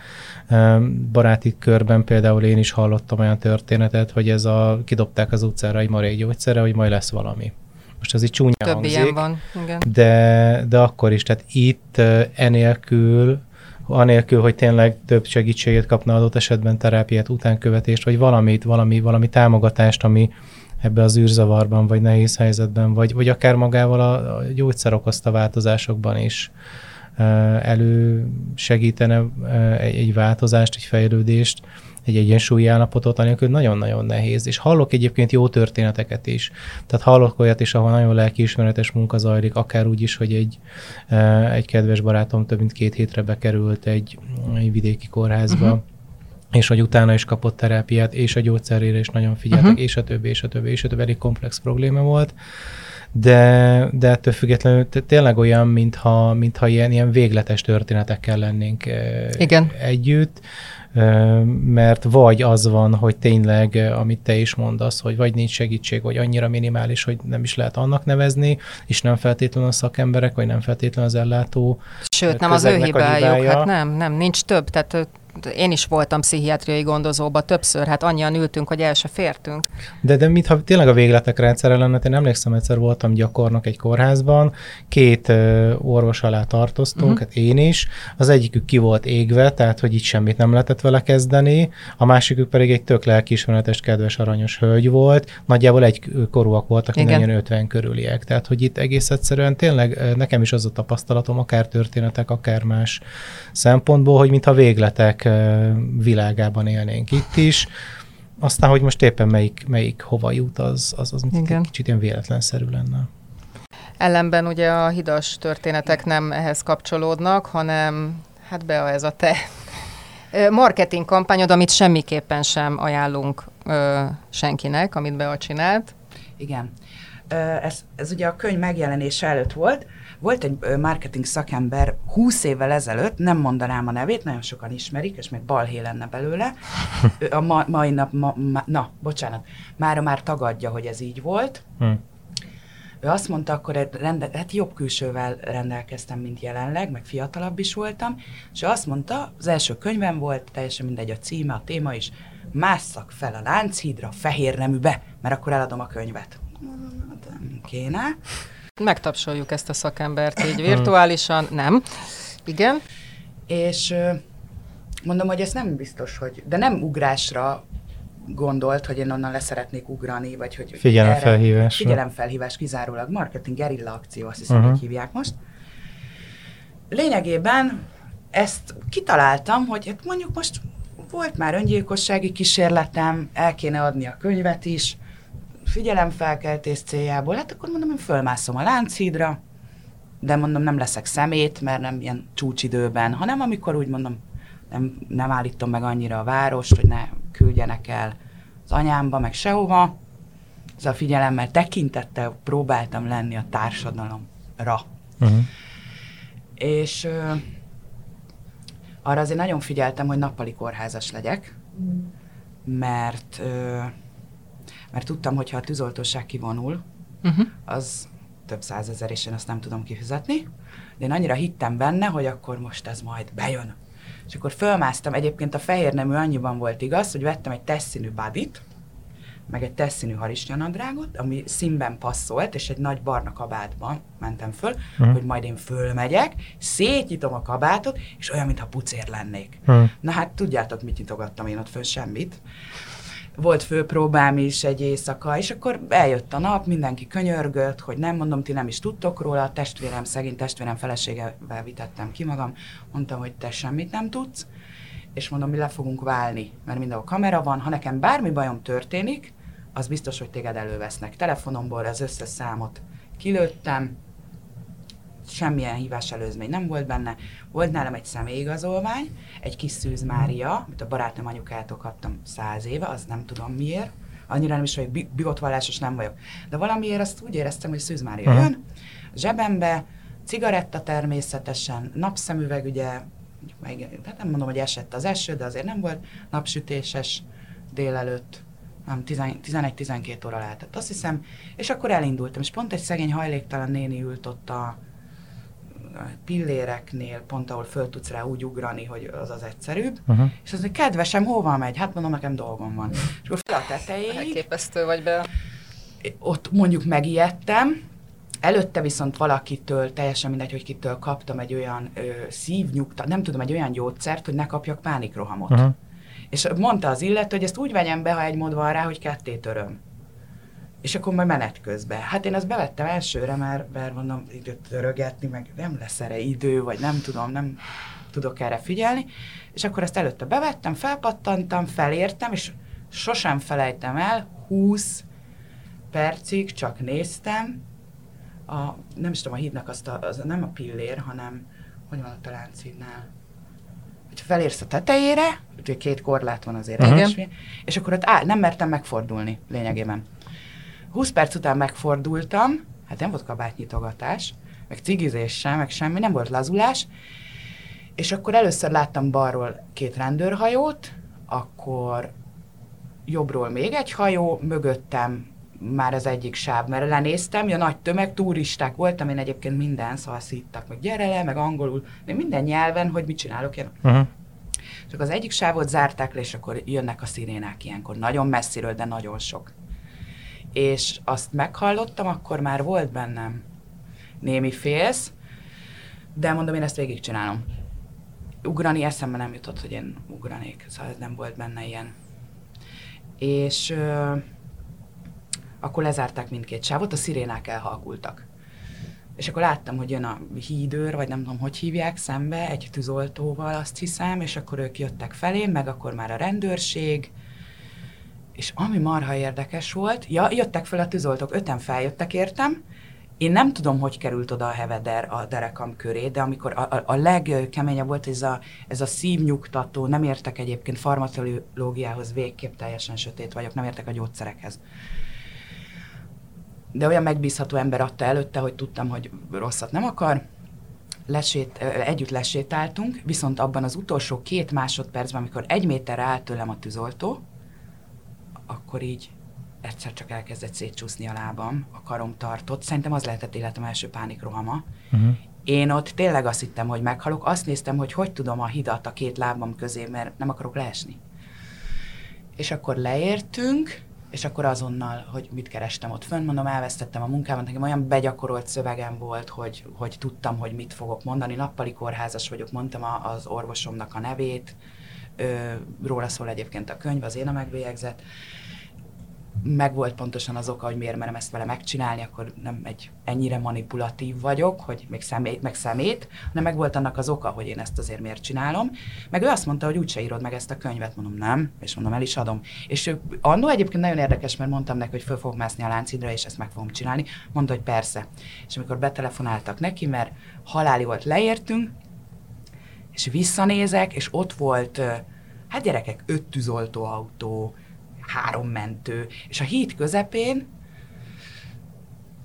baráti körben például én is hallottam olyan történetet, hogy kidobták az utcára egy marék gyógyszerre, hogy majd lesz valami. Most az így csúnya több hangzik, van. Igen. De akkor is, tehát itt anélkül, hogy tényleg több segítséget kapna adott esetben, terápiát, utánkövetést, vagy valami támogatást, ami ebben az űrzavarban, vagy nehéz helyzetben, vagy akár magával a gyógyszer okozta változásokban is elősegítene egy változást, egy fejlődést, egy egyensúlyi állapotot, anélkül nagyon-nagyon nehéz. És hallok egyébként jó történeteket is. Tehát hallok olyat is, ahol nagyon lelkiismeretes munka zajlik, akár úgy is, hogy egy kedves barátom több mint 2 hétre bekerült egy vidéki kórházba, és hogy utána is kapott terápiát, és a gyógyszerére is nagyon figyeltek, és a többi, elég komplex probléma volt. De ettől függetlenül tényleg olyan, mintha ilyen végletes történetekkel lennénk együtt, mert vagy az van, hogy tényleg, amit te is mondasz, hogy vagy nincs segítség, vagy annyira minimális, hogy nem is lehet annak nevezni, és nem feltétlenül a szakemberek, vagy nem feltétlenül az ellátó. Sőt, nem az ő hibájuk, hát nem, nincs több, tehát én is voltam pszichiátriai gondozóba többször, hát annyian ültünk, hogy el se fértünk. De mintha tényleg a végletek rendszere lenne, én emlékszem, egyszer voltam gyakornok egy kórházban, 2 orvos alá tartoztunk, hát én is, az egyikük ki volt égve, tehát hogy itt semmit nem lehetett vele kezdeni, a másikük pedig egy tök lelkiismeretes, kedves, aranyos hölgy volt, nagyjából egy korúak voltak, mindannyian 50 körüliek, tehát hogy itt egész egyszerűen tényleg nekem is az a tapasztalatom, akár történetek, akár más szempontból, hogy mintha végletek világában élnénk itt is. Aztán, hogy most éppen melyik hova jut, az egy kicsit ilyen véletlenszerű lenne. Ellenben ugye a hidas történetek nem ehhez kapcsolódnak, hanem hát Bea, ez a te marketing kampányod, amit semmiképpen sem ajánlunk senkinek, amit Bea csinált. Igen. Ez ugye a könyv megjelenése előtt volt. Volt egy marketing szakember 20 évvel ezelőtt, nem mondanám a nevét, nagyon sokan ismerik, és még balhé lenne belőle. A mai nap, mára már tagadja, hogy ez így volt. Ő azt mondta, akkor jobb külsővel rendelkeztem, mint jelenleg, meg fiatalabb is voltam, és ő azt mondta, az első könyvem volt, teljesen mindegy a címe, a téma is, másszak fel a Lánchídra, fehér neműbe, mert akkor eladom a könyvet. Nem kéne. Megtapsoljuk ezt a szakembert így virtuálisan, nem. Igen. És mondom, hogy ez nem biztos, hogy... De nem ugrásra gondolt, hogy én onnan leszeretnék ugrani, vagy hogy... Figyelemfelhívás. Figyelemfelhívás kizárólag. Marketing gerilla akció, azt hiszem, hogy hívják most. Lényegében ezt kitaláltam, hogy hát mondjuk most volt már öngyilkossági kísérletem, el kéne adni a könyvet is, figyelemfelkeltés céljából, hát akkor mondom, én fölmászom a Lánchídra, de mondom, nem leszek szemét, mert nem ilyen csúcsidőben, hanem amikor úgy mondom, nem állítom meg annyira a várost, hogy ne küldjenek el az anyámba, meg sehova. Ez a figyelemmel, tekintettel próbáltam lenni a társadalomra. Uh-huh. És arra azért nagyon figyeltem, hogy nappali kórházas legyek, mert tudtam, hogy ha a tűzoltóság kivonul, uh-huh. az több százezer, és én azt nem tudom kifizetni. De én annyira hittem benne, hogy akkor most ez majd bejön. És akkor fölmásztam, egyébként a fehér nemű annyiban volt igaz, hogy vettem egy testszínű badit, meg egy testszínű harisnyanadrágot, ami színben passzolt, és egy nagy barna kabátban mentem föl, uh-huh. hogy majd én fölmegyek, szétnyitom a kabátot, és olyan, mintha pucér lennék. Uh-huh. Na hát tudjátok, mit nyitogattam én ott föl, semmit. Volt főpróbám is egy éjszaka, és akkor eljött a nap, mindenki könyörgött, hogy nem mondom, ti nem is tudtok róla, a testvérem, szegény testvérem feleségevel vitettem ki magam, mondtam, hogy te semmit nem tudsz, és mondom, mi le fogunk válni, mert mindenhol kamera van, ha nekem bármi bajom történik, az biztos, hogy téged elővesznek. Telefonomból az összes számot kilőttem, semmilyen hívás előzmény nem volt benne, volt nálam egy személyigazolvány, egy kis Szűz Mária, amit a barátnőm anyukától kaptam 100 éve, az nem tudom miért, annyira nem is vagyok, bigotvallásos nem vagyok, de valamiért azt úgy éreztem, hogy Szűz Mária jön, zsebembe, cigaretta természetesen, napszemüveg ugye, hát nem mondom, hogy esett az eső, de azért nem volt napsütéses délelőtt, 11-12 óra lehetett, azt hiszem, és akkor elindultam, és pont egy szegény hajléktalan néni ült ott a pilléreknél, pont ahol föl tudsz rá úgy ugrani, hogy az az egyszerűbb, uh-huh. és azt mondja, kedvesem, hova megy? Hát mondom, nekem dolgom van. És akkor fel a tetejéig. Elképesztő vagy be. Ott mondjuk megijedtem, előtte viszont valakitől, teljesen mindegy, hogy kitől kaptam egy olyan egy olyan gyógyszert, hogy ne kapjak pánikrohamot. Uh-huh. És mondta az illető, hogy ezt úgy vegyem be, ha egy mód van rá, hogy ketté töröm. És akkor majd menet közben. Hát én azt bevettem elsőre, mert mondom, időt törögetni, meg nem lesz erre idő, vagy nem tudok erre figyelni. És akkor ezt előtte bevettem, felpattantam, felértem, és sosem felejtem el, 20 percig csak néztem, nem is tudom, a hídnak nem a pillér, hanem, hogy van ott a Lánchídnál, hogy felérsz a tetejére, ugye 2 korlát van azért, uh-huh. és akkor ott nem mertem megfordulni lényegében. 20 perc után megfordultam, hát nem volt kabátnyitogatás, meg cigizés sem, meg semmi, nem volt lazulás, és akkor először láttam balról 2 rendőrhajót, akkor jobbról még egy hajó, mögöttem már az egyik sáv, mert lenéztem, ja, nagy tömeg, turisták voltam, én egyébként minden szalszíttak, meg gyere le, meg angolul, minden nyelven, hogy mit csinálok én. Uh-huh. Csak az egyik sávot zárták le, és akkor jönnek a szirénák ilyenkor, nagyon messziről, de nagyon sok. És azt meghallottam, akkor már volt bennem némi félsz, de mondom, én ezt végigcsinálom. Ugrani eszembe nem jutott, hogy én ugranék, szóval nem volt benne ilyen. És akkor lezárták mindkét sávot, a szirénák elhalkultak. És akkor láttam, hogy jön a hídőr, vagy nem tudom, hogy hívják, szembe, egy tűzoltóval, azt hiszem, és akkor ők jöttek felém, meg akkor már a rendőrség. És ami marha érdekes volt, jöttek fel a tűzoltók, 5-en feljöttek, értem. Én nem tudom, hogy került oda a heveder a derekam köré, de amikor a legkeményebb volt ez a szívnyugtató, nem értek egyébként farmakológiához, végképp teljesen sötét vagyok, nem értek a gyógyszerekhez. De olyan megbízható ember adta előtte, hogy tudtam, hogy rosszat nem akar. Együtt lesétáltunk, viszont abban az utolsó 2 másodpercben, amikor 1 méterre állt tőlem a tűzoltó, akkor így egyszer csak elkezdett szétcsúszni a lábam, a karom tartott. Szerintem az lehetett életem első pánikrohama. Uh-huh. Én ott tényleg azt hittem, hogy meghalok. Azt néztem, hogy tudom a hidat a 2 lábam közé, mert nem akarok leesni. És akkor leértünk, és akkor azonnal, hogy mit kerestem ott fönn, mondom, elvesztettem a munkámat, nekem olyan begyakorolt szövegem volt, hogy tudtam, hogy mit fogok mondani. Nappali kórházas vagyok, mondtam az orvosomnak a nevét, róla szól egyébként a könyv, az én a megbélyegzett. megvolt pontosan az oka, hogy miért merem ezt vele megcsinálni, akkor nem egy ennyire manipulatív vagyok, hogy még szemét, hanem megvolt annak az oka, hogy én ezt azért miért csinálom. Meg ő azt mondta, hogy úgyse írod meg ezt a könyvet, mondom nem, és mondom el is adom. És ő annó egyébként nagyon érdekes, mert mondtam neki, hogy föl fogok mászni a Lánchídra, és ezt meg fogom csinálni, mondta, hogy persze. És amikor betelefonáltak neki, mert haláli volt, leértünk, és visszanézek, és ott volt, hát gyerekek, 5 tűzoltóautó, 3 mentő, és a híd közepén,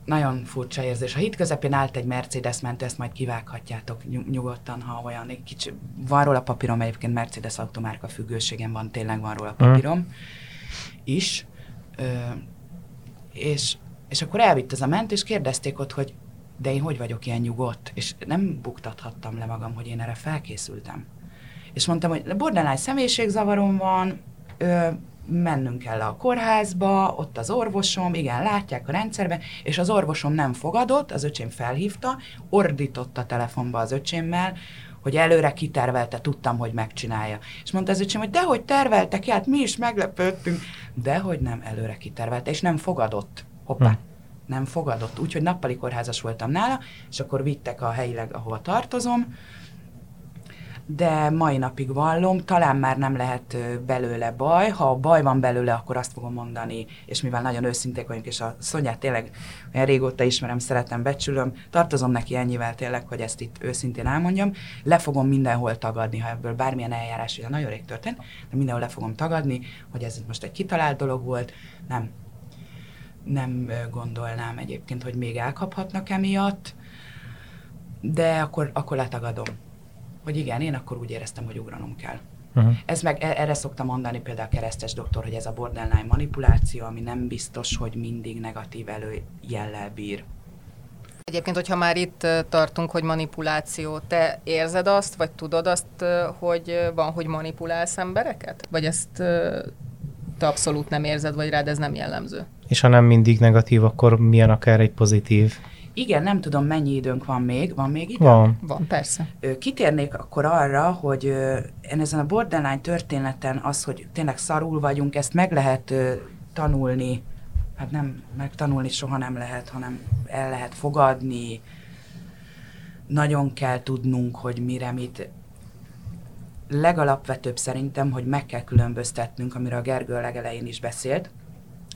nagyon furcsa érzés, a híd közepén állt egy Mercedes mentő, ezt majd kivághatjátok nyugodtan, ha olyan kicsi, van róla papírom, egyébként Mercedes automárka függőségem van, tényleg van róla papírom is, és akkor elvitt ez a mentő, és kérdezték ott, hogy de én hogy vagyok ilyen nyugodt, és nem buktathattam le magam, hogy én erre felkészültem. És mondtam, hogy borderline személyiségzavarom van, mennünk kell a kórházba, ott az orvosom, igen, látják a rendszerben, és az orvosom nem fogadott, az öcsém felhívta, ordított a telefonba az öcsémmel, hogy előre kitervelte, tudtam, hogy megcsinálja. És mondta az öcsém, hogy dehogy tervelte ki, hát mi is meglepődtünk, dehogy nem előre kitervelte, és nem fogadott. Hoppá. Nem fogadott. Úgyhogy nappali kórházas voltam nála, és akkor vittek a helyileg, ahova tartozom, de mai napig vallom, talán már nem lehet belőle baj, ha baj van belőle, akkor azt fogom mondani, és mivel nagyon őszinték vagyunk, és a Szonyát tényleg olyan régóta ismerem, szeretem, becsülöm, tartozom neki ennyivel tényleg, hogy ezt itt őszintén elmondjam, le fogom mindenhol tagadni, ha ebből bármilyen eljárás, ugye nagyon rég történt, de mindenhol le fogom tagadni, hogy ez most egy kitalált dolog volt, nem gondolnám egyébként, hogy még elkaphatnak emiatt, de akkor letagadom. Hogy igen, én akkor úgy éreztem, hogy ugranom kell. Ez meg erre szoktam mondani például a Keresztes doktor, hogy ez a borderline manipuláció, ami nem biztos, hogy mindig negatív előjellel bír. Egyébként, hogyha már itt tartunk, hogy manipuláció, te érzed azt, vagy tudod azt, hogy van, hogy manipulálsz embereket? Vagy ezt te abszolút nem érzed, vagy rád ez nem jellemző? És ha nem mindig negatív, akkor milyen akár egy pozitív? Igen, nem tudom, mennyi időnk van még. Van még idő? Van, persze. Kitérnék akkor arra, hogy én ezen a borderline történeten az, hogy tényleg szarul vagyunk, ezt meg lehet tanulni. Hát nem, megtanulni soha nem lehet, hanem el lehet fogadni. Nagyon kell tudnunk, hogy mire mit. Legalapvetőbb szerintem, hogy meg kell különböztetnünk, amiről a Gergő a legelején is beszélt.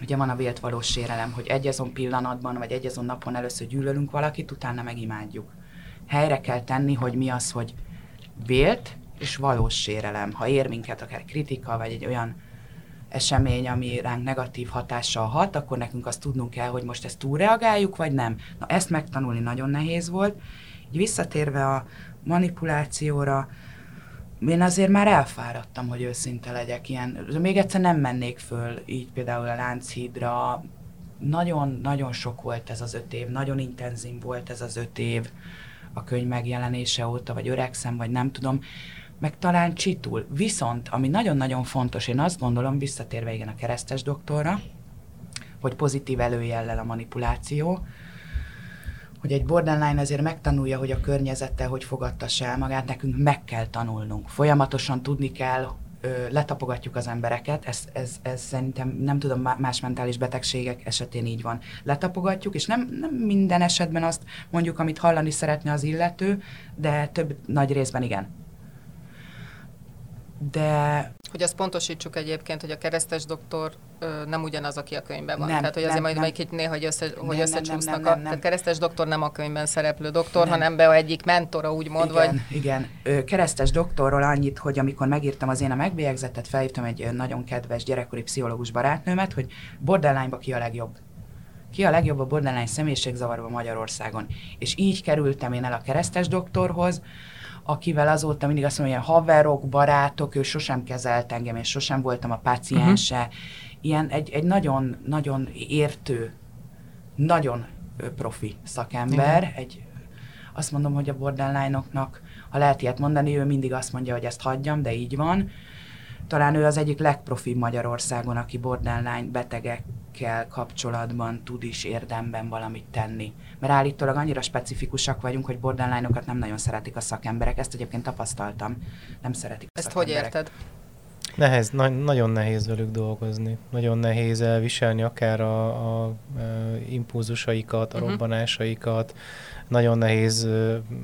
Ugye van a vélt valós sérelem, hogy egy azon pillanatban, vagy egy azon napon először gyűlölünk valakit, utána megimádjuk. Helyre kell tenni, hogy mi az, hogy vélt és valós sérelem. Ha ér minket akár kritika, vagy egy olyan esemény, ami ránk negatív hatással hat, akkor nekünk azt tudnunk kell, hogy most ezt túlreagáljuk, vagy nem. Na, ezt megtanulni nagyon nehéz volt. Így visszatérve a manipulációra, én azért már elfáradtam, hogy őszinte legyek ilyen. Még egyszer nem mennék föl így például a Lánchídra. Nagyon sok volt ez az 5 év, nagyon intenzív volt ez az 5 év a könyv megjelenése óta, vagy öregszem, vagy nem tudom, meg talán csitul. Viszont, ami nagyon-nagyon fontos, én azt gondolom, visszatérve igen a Keresztes doktorra, hogy pozitív előjellel a manipuláció, hogy egy borderline azért megtanulja, hogy a környezettel hogy fogadtassa el magát, nekünk meg kell tanulnunk. Folyamatosan tudni kell, letapogatjuk az embereket, ez szerintem nem tudom, más mentális betegségek esetén így van. Letapogatjuk, és nem minden esetben azt mondjuk, amit hallani szeretne az illető, de több nagy részben igen. De... Hogy azt pontosítsuk egyébként, hogy a Keresztes doktor nem ugyanaz, aki a könyvben van. Nem, tehát, hogy azért majd itt néha, hogy összecsúsznak. Tehát Keresztes doktor nem a könyvben szereplő doktor, hanem be egyik mentora, úgymond. Igen. Keresztes doktorról annyit, hogy amikor megírtam az én a megbélyegzetet, felhívtam egy nagyon kedves gyerekkori pszichológus barátnőmet, hogy borderline-ba ki a legjobb. Ki a legjobb a borderline személyiségzavarban Magyarországon. És így kerültem én el a Keresztes doktorhoz, akivel azóta mindig azt mondom, ilyen haverok, barátok, ő sosem kezelt engem, és sosem voltam a páciense. Ilyen egy nagyon értő, nagyon profi szakember. Egy, azt mondom, hogy a borderline-oknak, ha lehet ilyet mondani, ő mindig azt mondja, hogy ezt hagyjam, de így van. Talán ő az egyik legprofibb Magyarországon, aki borderline betegekkel kapcsolatban tud is érdemben valamit tenni. Mert állítólag annyira specifikusak vagyunk, hogy borderline-okat nem nagyon szeretik a szakemberek. Ezt egyébként tapasztaltam. Nem szeretik a szakemberek. Ezt hogy érted? Nehéz, nagyon nehéz velük dolgozni. Nagyon nehéz elviselni akár a impulzusaikat, a robbanásaikat. Nagyon nehéz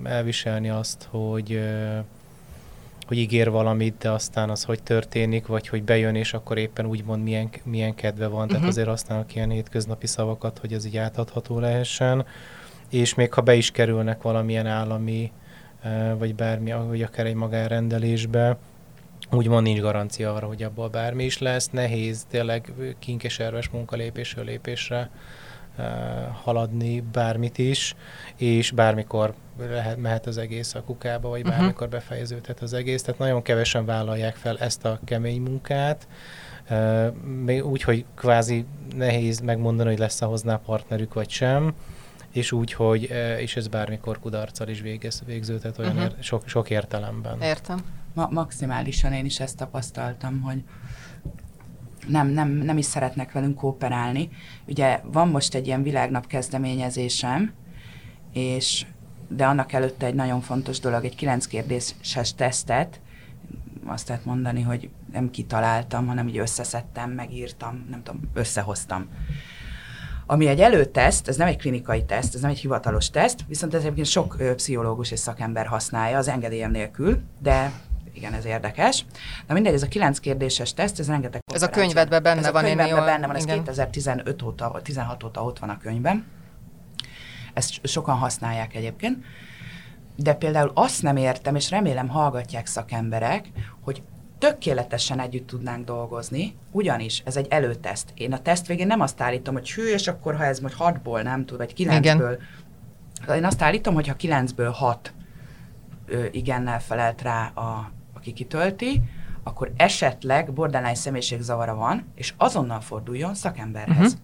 elviselni azt, hogy ígér valamit, de aztán az hogy történik, vagy hogy bejön, és akkor éppen úgymond milyen kedve van. Tehát azért használnak ilyen hétköznapi szavakat, hogy ez így átadható lehessen. És még ha be is kerülnek valamilyen állami, vagy bármi, vagy akár egy magánrendelésbe, úgymond nincs garancia arra, hogy abból bármi is lesz. Nehéz tényleg kinkeserves munkalépésről lépésre haladni bármit is, és bármikor mehet az egész a kukába, vagy bármikor befejeződhet az egész. Tehát nagyon kevesen vállalják fel ezt a kemény munkát. Úgy, hogy kvázi nehéz megmondani, hogy lesz-e hozzá partnerük, vagy sem. És úgy, hogy és ez bármikor kudarccal is végződhet olyan sok értelemben. Értem. Maximálisan én is ezt tapasztaltam, hogy nem is szeretnek velünk kooperálni. Ugye van most egy ilyen világnap kezdeményezésem, de annak előtte egy nagyon fontos dolog, egy 9 kérdéses tesztet, azt lehet mondani, hogy nem kitaláltam, hanem így összeszedtem, megírtam, nem tudom, összehoztam. Ami egy előteszt, ez nem egy klinikai teszt, ez nem egy hivatalos teszt, viszont ez egyébként sok pszichológus és szakember használja az engedélyem nélkül, de igen, ez érdekes. Na mindegy, ez a 9 kérdéses teszt, ez rengeteg... Ez a könyvedben benne van. Ez a könyvedben benne van, ez 2015 óta, 16 óta ott van a könyvben. Ezt sokan használják egyébként. De például azt nem értem, és remélem hallgatják szakemberek, hogy tökéletesen együtt tudnánk dolgozni, ugyanis ez egy előteszt. Én a teszt végén nem azt állítom, hogy hű, és akkor ha ez majd 6-ból nem tud, vagy 9-ből. Igen. Én azt állítom, hogy ha 9-ből 6 igennel felelt rá, aki kitölti, akkor esetleg borderline személyiségzavara van, és azonnal forduljon szakemberhez.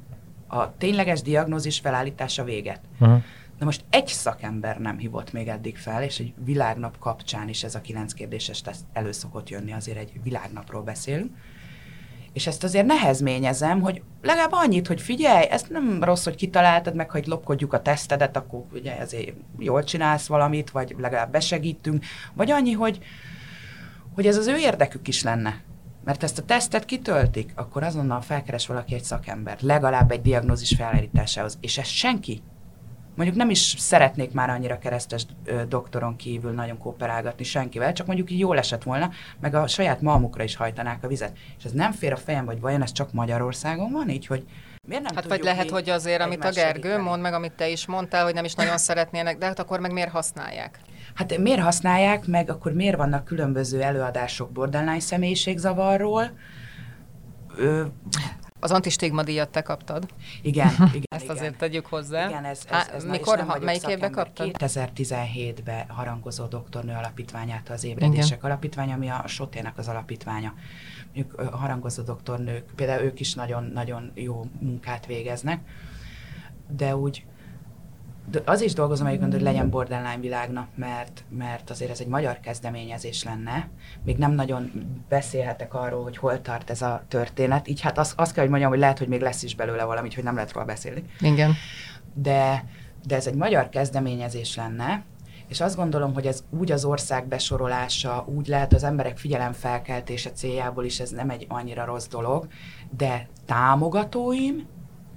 Uh-huh. A tényleges diagnózis felállítása véget. Uh-huh. Na most egy szakember nem hívott még eddig fel, és egy világnap kapcsán is ez a 9 kérdéses teszt elő szokott jönni, azért egy világnapról beszélünk. És ezt azért nehezményezem, hogy legalább annyit, hogy figyelj, ez nem rossz, hogy kitaláltad, meg ha itt lopkodjuk a tesztedet, akkor ugye ezért jól csinálsz valamit, vagy legalább besegítünk, vagy annyi, hogy ez az ő érdekük is lenne. Mert ezt a tesztet kitöltik, akkor azonnal felkeres valaki egy szakembert, legalább egy diagnózis felállításához, és ez senki. Mondjuk nem is szeretnék már annyira keresztes doktoron kívül nagyon kooperálgatni senkivel, csak mondjuk így jól esett volna, meg a saját malmukra is hajtanák a vizet. És ez nem fér a fejem, vagy vajon ez csak Magyarországon van így, hogy miért nem tudjuk. Hát vagy lehet, hogy azért, amit a Gergő mond, meg amit te is mondtál, hogy nem is nagyon szeretnének, de hát akkor meg miért használják? Hát miért használják, meg akkor miért vannak különböző előadások borderline személyiségzavarról? Az antistigmadíjat te kaptad. Igen, igen. Ezt igen. Azért tegyük hozzá. Igen, ez mikor, melyik évben kaptad? 2017-ben Harangozó Doktornő Alapítványát, az Ébredések igen. Alapítványa, ami a Sotének az alapítványa. Mondjuk Harangozó Doktornők, például ők is nagyon-nagyon jó munkát végeznek, de úgy az is dolgozom egyébként, hogy legyen borderline világnap, mert azért ez egy magyar kezdeményezés lenne. Még nem nagyon beszélhetek arról, hogy hol tart ez a történet. Így hát azt kell, hogy mondjam, hogy lehet, hogy még lesz is belőle valami, hogy nem lehet róla beszélni. Igen. De ez egy magyar kezdeményezés lenne, és azt gondolom, hogy ez úgy az ország besorolása, úgy lehet az emberek figyelemfelkeltése céljából is, ez nem egy annyira rossz dolog, de támogatóim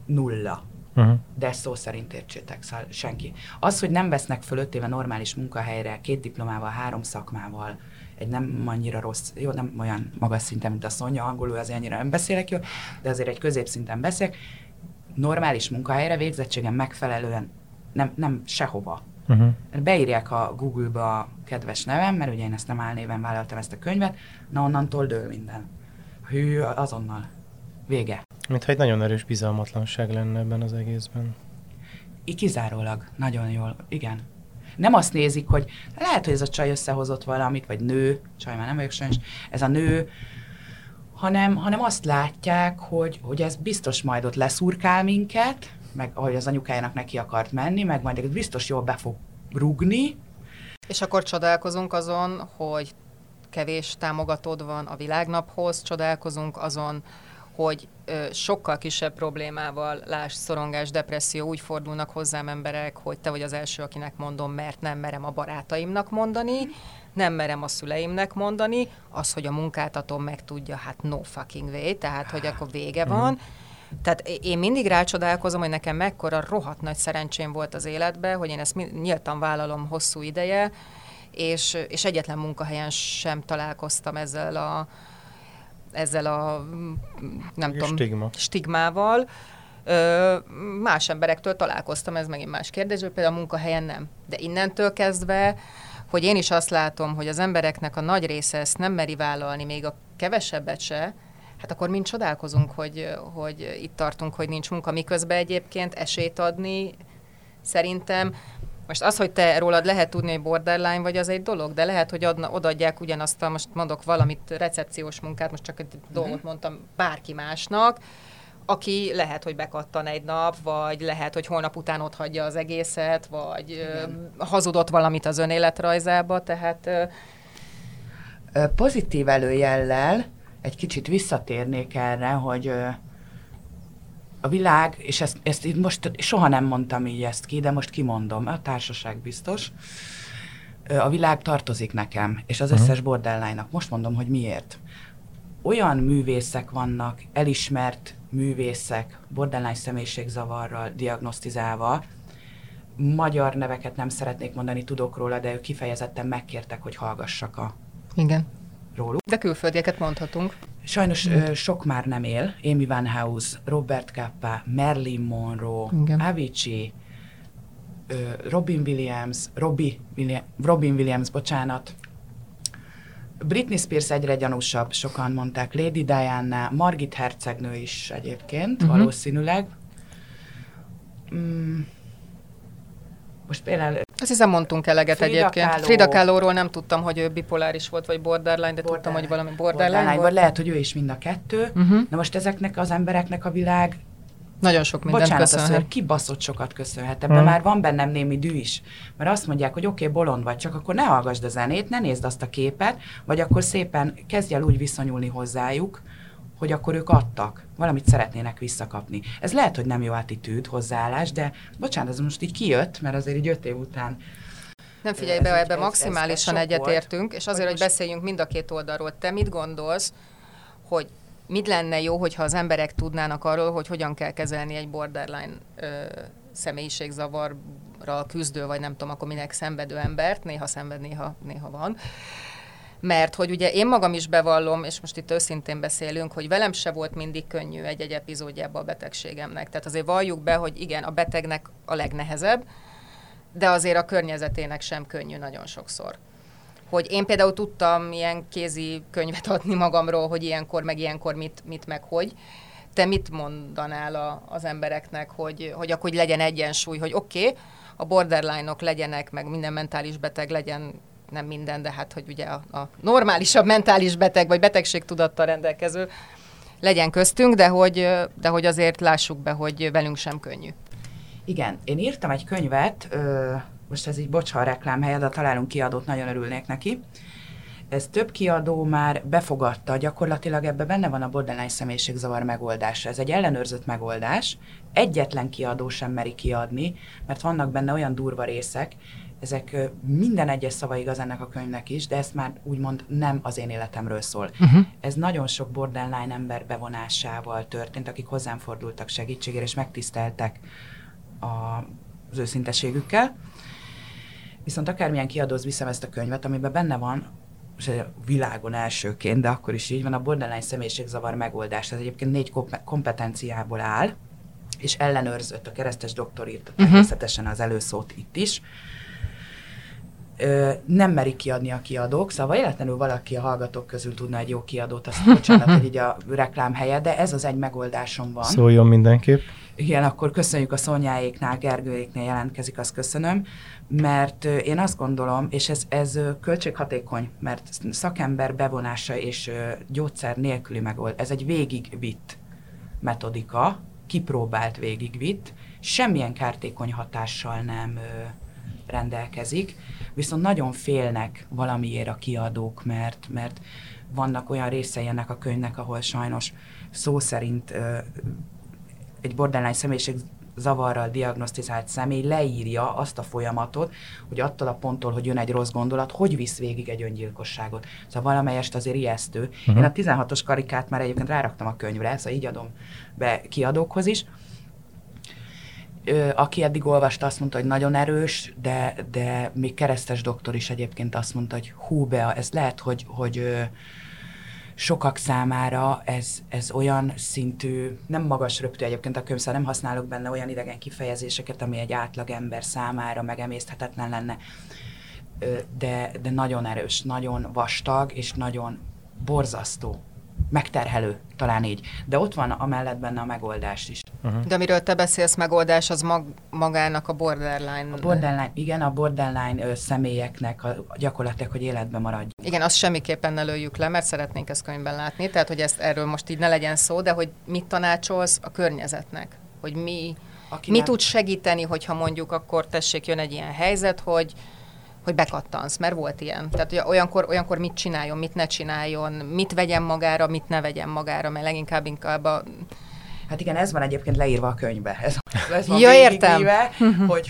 nulla. Uh-huh. De ezt szó szerint értsétek, szóval senki. Az, hogy nem vesznek föl 5 éve normális munkahelyre, 2 diplomával, 3 szakmával, egy nem annyira rossz, jó, nem olyan magas szinten, mint a Szonya, angolul azért annyira nem beszélek jól, de azért egy középszinten beszélek, normális munkahelyre végzettségem megfelelően nem sehova. Uh-huh. Beírják a Google-ba a kedves nevem, mert ugye én ezt nem álnéven vállaltam ezt a könyvet, na onnantól dől minden. Hű, azonnal. Vége. Mintha egy nagyon erős bizalmatlanság lenne ebben az egészben. Kizárólag. Nagyon jól. Igen. Nem azt nézik, hogy lehet, hogy ez a csaj összehozott valamit, vagy nő, csaj már nem vagyok sajnos, ez a nő, hanem azt látják, hogy ez biztos majd ott leszurkál minket, meg ahogy az anyukájának neki akart menni, meg majd biztos jól be fog rugni. És akkor csodálkozunk azon, hogy kevés támogatód van a világnaphoz, csodálkozunk azon, hogy sokkal kisebb problémával, lásd, szorongás, depresszió, úgy fordulnak hozzám emberek, hogy te vagy az első, akinek mondom, mert nem merem a barátaimnak mondani, nem merem a szüleimnek mondani, az, hogy a munkáltatom meg tudja, hát no fucking way, tehát, hogy akkor vége van. Tehát én mindig rácsodálkozom, hogy nekem mekkora rohadt nagy szerencsém volt az életben, hogy én ezt nyíltan vállalom hosszú ideje, és egyetlen munkahelyen sem találkoztam ezzel a nem tudom, stigmával. Más emberektől találkoztam, ez megint más kérdés, hogy például a munkahelyen nem. De innentől kezdve, hogy én is azt látom, hogy az embereknek a nagy része ezt nem meri vállalni, még a kevesebbet se, hát akkor mind csodálkozunk, hogy itt tartunk, hogy nincs munka, miközben egyébként esélyt adni szerintem. Most az, hogy te rólad lehet tudni, hogy borderline vagy, az egy dolog, de lehet, hogy odaadják ugyanazt a, most mondok valamit, recepciós munkát, most csak egy dolgot mondtam, bárki másnak, aki lehet, hogy bekattan egy nap, vagy lehet, hogy holnap után otthagyja az egészet, vagy hazudott valamit az önéletrajzába, tehát... Pozitív előjellel egy kicsit visszatérnék erre, hogy a világ, és ezt most soha nem mondtam így ezt ki, de most kimondom, a társaság biztos, a világ tartozik nekem, és az összes borderline-nak. Most mondom, hogy miért. Olyan művészek vannak, elismert művészek, borderline személyiségzavarral diagnosztizálva, magyar neveket nem szeretnék mondani, tudok róla, de ők kifejezetten megkértek, hogy hallgassak a... Igen. Róluk. De külföldieket mondhatunk. Sajnos sok már nem él. Amy Winehouse, Robert Cappa, Marilyn Monroe, Avicii, Robin Williams, bocsánat. Britney Spears egyre gyanúsabb, sokan mondták. Lady Diana, Margit Hercegnő is egyébként, valószínűleg. Most például... Azt hiszem, mondtunk eleget egyébként. Frida Kahlóról nem tudtam, hogy ő bipoláris volt, vagy borderline, de tudtam, hogy valami borderline volt. Lehet, hogy ő is mind a kettő. Na most ezeknek az embereknek a világ... Nagyon sok mindent köszönhet. Bocsánat, kibaszott sokat köszönhet. Ebben már van bennem némi dű is. Mert azt mondják, hogy oké, bolond vagy, csak akkor ne hallgasd a zenét, ne nézd azt a képet, vagy akkor szépen kezdj el úgy viszonyulni hozzájuk, hogy akkor ők adtak, valamit szeretnének visszakapni. Ez lehet, hogy nem jó attitűd, hozzáállás, de bocsánat, ez most így kijött, mert azért így 5 év után... Nem figyelj be, ebben maximálisan egyetértünk, és azért, hogy beszéljünk mind a két oldalról. Te mit gondolsz, hogy mit lenne jó, hogyha az emberek tudnának arról, hogy hogyan kell kezelni egy borderline személyiségzavarral küzdő, vagy nem tudom, akkor minek szenvedő embert, néha szenved, néha van. Mert hogy ugye én magam is bevallom, és most itt őszintén beszélünk, hogy velem se volt mindig könnyű egy-egy epizódjában a betegségemnek. Tehát azért valljuk be, hogy igen, a betegnek a legnehezebb, de azért a környezetének sem könnyű nagyon sokszor. Hogy én például tudtam ilyen kézi könyvet adni magamról, hogy ilyenkor meg ilyenkor mit meg hogy. Te mit mondanál az embereknek, hogy akkor hogy legyen egyensúly, hogy oké, a borderline-ok legyenek, meg minden mentális beteg legyen, nem minden, de hát, hogy ugye a normálisabb mentális beteg, vagy betegségtudattal rendelkező legyen köztünk, de hogy azért lássuk be, hogy velünk sem könnyű. Igen, én írtam egy könyvet, most ez így bocsa a reklámhelye, de találunk kiadót, nagyon örülnék neki. Ez több kiadó már befogadta, gyakorlatilag ebben benne van a borderline személyiségzavar megoldása. Ez egy ellenőrzött megoldás, egyetlen kiadó sem meri kiadni, mert vannak benne olyan durva részek, ezek minden egyes szava igaz ennek a könyvnek is, de ezt már úgymond nem az én életemről szól. Ez nagyon sok borderline ember bevonásával történt, akik hozzám fordultak segítségére, és megtiszteltek az őszinteségükkel. Viszont akármilyen kiadóz viszem ezt a könyvet, amiben benne van, és világon elsőként, de akkor is így van, a borderline személyiségzavar megoldás. Ez egyébként 4 kompetenciából áll, és ellenőrzött, a Keresztes doktor írt természetesen az előszót itt is. Nem merik kiadni a kiadók, szóval életlenül valaki a hallgatók közül tudna egy jó kiadót, azt bocsánat, hogy így a reklám helye, de ez az egy megoldásom van. Szóljon mindenképp. Igen, akkor köszönjük a Szonyáéknál, Gergőéknél jelentkezik, azt köszönöm, mert én azt gondolom, és ez költséghatékony, mert szakember bevonása és gyógyszer nélküli megoldás, ez egy végigvitt metodika, kipróbált végigvitt, semmilyen kártékony hatással nem rendelkezik, viszont nagyon félnek valamiért a kiadók, mert vannak olyan részei ennek a könyvnek, ahol sajnos szó szerint egy borderline személyiségzavarral diagnosztizált személy leírja azt a folyamatot, hogy attól a ponttól, hogy jön egy rossz gondolat, hogy visz végig egy öngyilkosságot. Szóval valamelyest azért ijesztő. Uh-huh. Én a 16-os karikát már egyébként ráraktam a könyvre, szóval így adom be kiadókhoz is. Aki eddig olvasta, azt mondta, hogy nagyon erős, de még Keresztes doktor is egyébként azt mondta, hogy hú Bea, ez lehet, hogy sokak számára ez olyan szintű, nem magas röptű egyébként a könyv, szóval nem használok benne olyan idegen kifejezéseket, ami egy átlag ember számára megemészthetetlen lenne, de nagyon erős, nagyon vastag és nagyon borzasztó. Megterhelő, talán így. De ott van amellett benne a megoldás is. Uh-huh. De amiről te beszélsz, megoldás az magának a borderline... A borderline, igen, a borderline személyeknek a gyakorlatilag, hogy életben maradjunk. Igen, azt semmiképpen ne lőjük le, mert szeretnénk ezt könyvben látni, tehát hogy erről most így ne legyen szó, de hogy mit tanácsolsz a környezetnek? Hogy mi tud segíteni, hogyha mondjuk akkor tessék, jön egy ilyen helyzet, hogy bekattansz, mert volt ilyen. Tehát hogy olyankor mit csináljon, mit ne csináljon, mit vegyen magára, mit ne vegyen magára, mert leginkább a... Hát igen, ez van egyébként leírva a könyvbe. Ez van végigíve,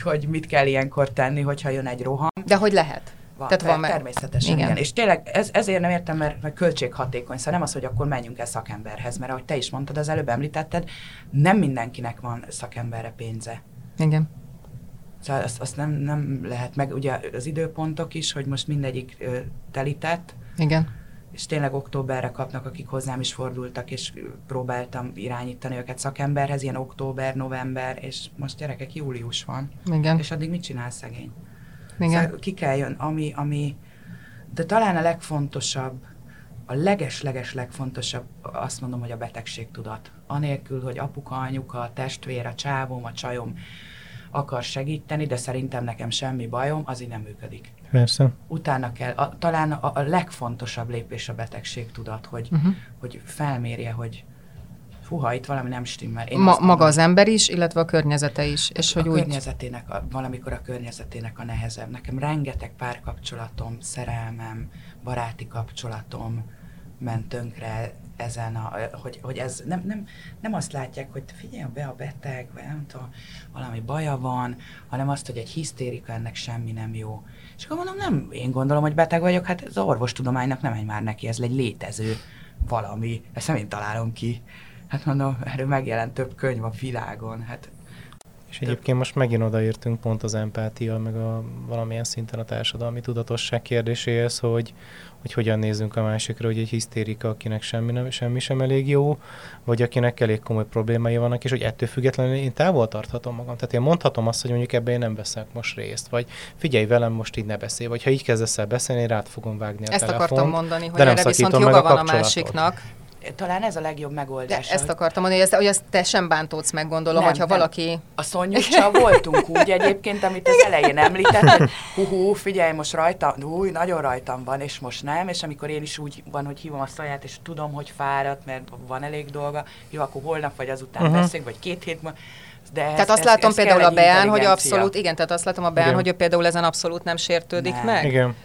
hogy mit kell ilyenkor tenni, hogyha jön egy roham. De hogy lehet? Természetesen. Igen. És tényleg ezért nem értem, mert költséghatékony, szóval nem az, hogy akkor menjünk el szakemberhez, mert ahogy te is mondtad, az előbb említetted, nem mindenkinek van szakemberre pénze. Igen. Szóval azt nem lehet meg, ugye az időpontok is, hogy most mindegyik telített. Igen. És tényleg októberre kapnak, akik hozzám is fordultak, és próbáltam irányítani őket szakemberhez, ilyen október, november, és most gyerekek, július van. Igen. És addig mit csinál szegény? Igen. Szóval ki kell jön, ami... De talán a legfontosabb, a leges-leges legfontosabb, azt mondom, hogy a betegségtudat. Anélkül, hogy apuka, anyuka, a testvér, a csávom, a csajom akar segíteni, de szerintem nekem semmi bajom, az így nem működik. Persze. Utána kell, talán a legfontosabb lépés a betegségtudat, hogy felmérje, hogy fuha, itt valami nem stimmel. Maga az ember is, illetve a környezete is. És hogy valamikor a környezetének a nehezebb. Nekem rengeteg párkapcsolatom, szerelmem, baráti kapcsolatom ment tönkre ezen, hogy ez nem azt látják, hogy figyelj be a beteg, vagy nem tudom, valami baja van, hanem azt, hogy egy hisztérika, ennek semmi nem jó. És akkor mondom, nem én gondolom, hogy beteg vagyok, hát az orvostudománynak nem megy már neki, ez egy létező valami, ezt nem én találom ki. Hát mondom, erről megjelent több könyv a világon. Hát, és egyébként most megint odaértünk pont az empátia, meg valamilyen szinten a társadalmi tudatosság kérdéséhez, hogy hogyan nézzünk a másikra, hogy egy hisztérika, akinek semmi sem elég jó, vagy akinek elég komoly problémái vannak, és hogy ettől függetlenül én távol tarthatom magam. Tehát én mondhatom azt, hogy mondjuk ebben én nem veszek most részt, vagy figyelj velem, most így ne beszélj, vagy ha így kezdesz el beszélni, én rád fogom vágni a telefont. Ezt akartam mondani, hogy erre viszont joga van a másiknak. Talán ez a legjobb megoldás. De ezt akartam mondani, hogy ezt te sem bántódsz meg, gondolom, hogyha valaki... A Szonnyuccsal voltunk úgy egyébként, amit az elején említettem, hú, figyelj, most rajtam, nagyon rajtam van, és most nem, és amikor én is úgy van, hogy hívom a Szaját, és tudom, hogy fáradt, mert van elég dolga, jó, akkor holnap vagy azután beszélünk, vagy 2 hét múlva. Tehát azt látom például a Beán, hogy abszolút, igen, tehát azt látom a Beán, hogy ő például ezen abszolút nem sértődik meg. Igen.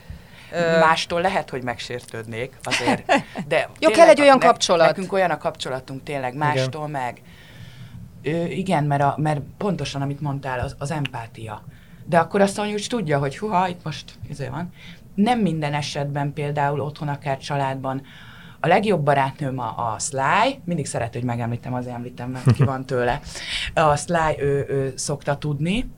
Mástól lehet, hogy megsértődnék azért. De jó, kell egy olyan kapcsolat. Nekünk olyan a kapcsolatunk tényleg, mástól igen. meg. Igen, mert pontosan, amit mondtál, az empátia. De akkor azt mondjuk, hogy tudja, hogy huha, itt most izé van. Nem minden esetben például otthon, akár családban. A legjobb barátnőm a Sly, mindig szeret, hogy megemlítem, azért említem, mert ki van tőle. A Sly, ő szokta tudni.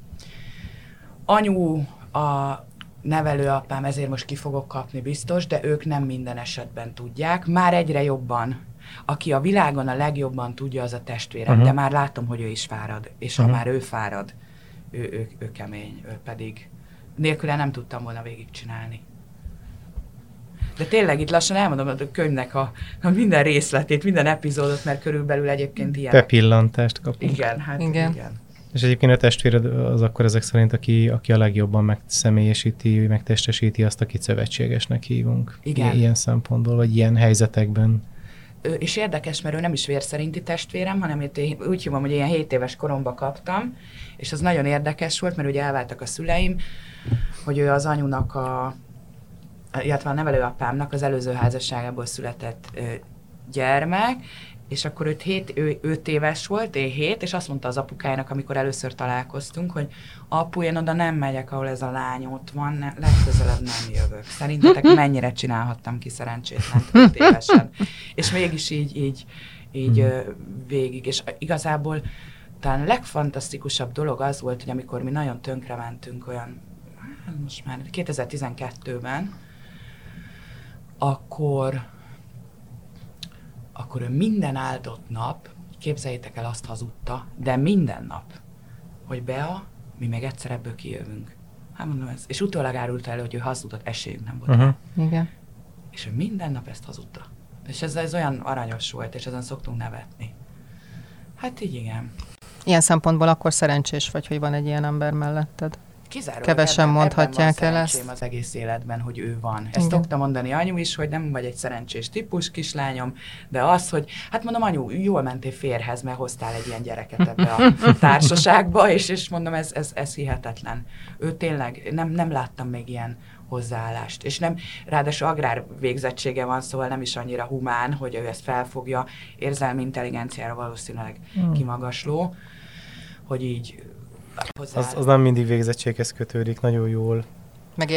Anyu a nevelőapám, ezért most ki fogok kapni biztos, de ők nem minden esetben tudják. Már egyre jobban. Aki a világon a legjobban tudja, az a testvérem, de már látom, hogy ő is fárad. És ha már ő fárad, ő kemény, ő pedig. Nélküle nem tudtam volna végigcsinálni. De tényleg itt lassan elmondom a könyvnek a minden részletét, minden epizódot, mert körülbelül egyébként ilyen. Bepillantást kapunk. Igen. És egyébként a testvéred az akkor ezek szerint, aki a legjobban megszemélyesíti, megtestesíti azt, akit szövetségesnek hívunk. Igen. Ilyen szempontból, vagy ilyen helyzetekben. És érdekes, mert ő nem is vérszerinti testvérem, hanem úgy hívom, hogy ilyen 7 éves koromba kaptam, és az nagyon érdekes volt, mert ugye elváltak a szüleim, hogy ő az anyunak, illetve a nevelőapámnak az előző házasságából született gyermek, és akkor öt éves volt, én 7, és azt mondta az apukájának, amikor először találkoztunk, hogy apu, én oda nem megyek, ahol ez a lány ott van, legközelebb nem jövök. Szerintetek mennyire csinálhattam ki szerencsétlent 5 évesen? És mégis így végig, és igazából talán a legfantasztikusabb dolog az volt, hogy amikor mi nagyon tönkrementünk olyan, most már 2012-ben, akkor ő minden áldott nap, képzeljétek el, azt hazudta, de minden nap, hogy Bea, mi még egyszer ebből kijövünk. Hát mondom ezt. És utólag árult el, hogy ő hazudott, esélyünk nem volt. Uh-huh. Igen. És ő minden nap ezt hazudta. És ez olyan aranyos volt, és ezen szoktunk nevetni. Hát így igen. Ilyen szempontból akkor szerencsés vagy, hogy van egy ilyen ember melletted. Kizárólag kevesen mondhatják el ezt. Az egész életben, hogy ő van. Ezt szokta mondani anyu is, hogy nem vagy egy szerencsés típus, kislányom, de az, hogy, hát mondom, anyu, jól mentél férhez, mert hoztál egy ilyen gyereket ebbe a társaságba, és mondom, ez hihetetlen. Ő tényleg, nem láttam még ilyen hozzáállást. És nem, ráadásul agrár végzettsége van, szóval nem is annyira humán, hogy ő ezt felfogja, érzelmi intelligenciára valószínűleg kimagasló, hogy így az nem mindig végzettséghez kötődik, nagyon jól.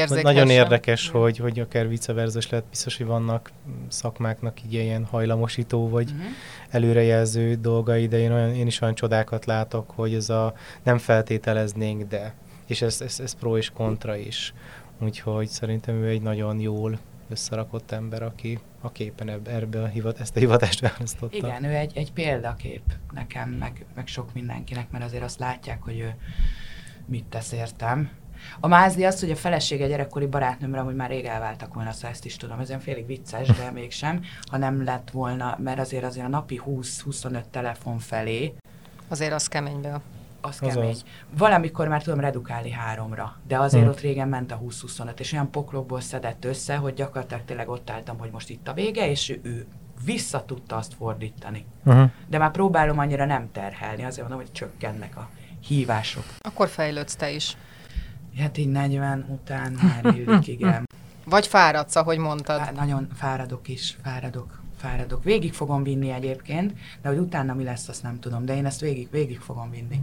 Nagyon érdekes, hogy akár viceverzős lehet, biztos, hogy vannak szakmáknak így ilyen hajlamosító, vagy előrejelző dolgai, de én is olyan csodákat látok, hogy ez a nem feltételeznénk, de. És ez pro és kontra is. Úgyhogy szerintem ő egy nagyon jól összerakott ember, aki éppen ezt a hivatást választotta. Igen, ő egy példakép nekem, meg sok mindenkinek, mert azért azt látják, hogy ő mit tesz értem. A mázli az, hogy a felesége gyerekkori barátnőmre, amúgy már rég elváltak volna, szóval ezt is tudom. Ez olyan félig vicces, de mégsem. Ha nem lett volna, mert azért a napi 20-25 telefon felé... Azért az keményből. Az kemény. Az. Valamikor már tudom redukálni 3-ra, de azért ott régen ment a 20-25, és olyan poklokból szedett össze, hogy gyakorlatilag tényleg ott álltam, hogy most itt a vége, és ő vissza tudta azt fordítani. Uh-huh. De már próbálom annyira nem terhelni, azért mondom, hogy csökkennek a hívások. Akkor fejlődsz te is. Hát így 40 után már jövök, igen. Vagy fáradsz, ahogy mondtad. Nagyon fáradok. Végig fogom vinni egyébként, de hogy utána mi lesz, azt nem tudom, de én ezt végig fogom vinni.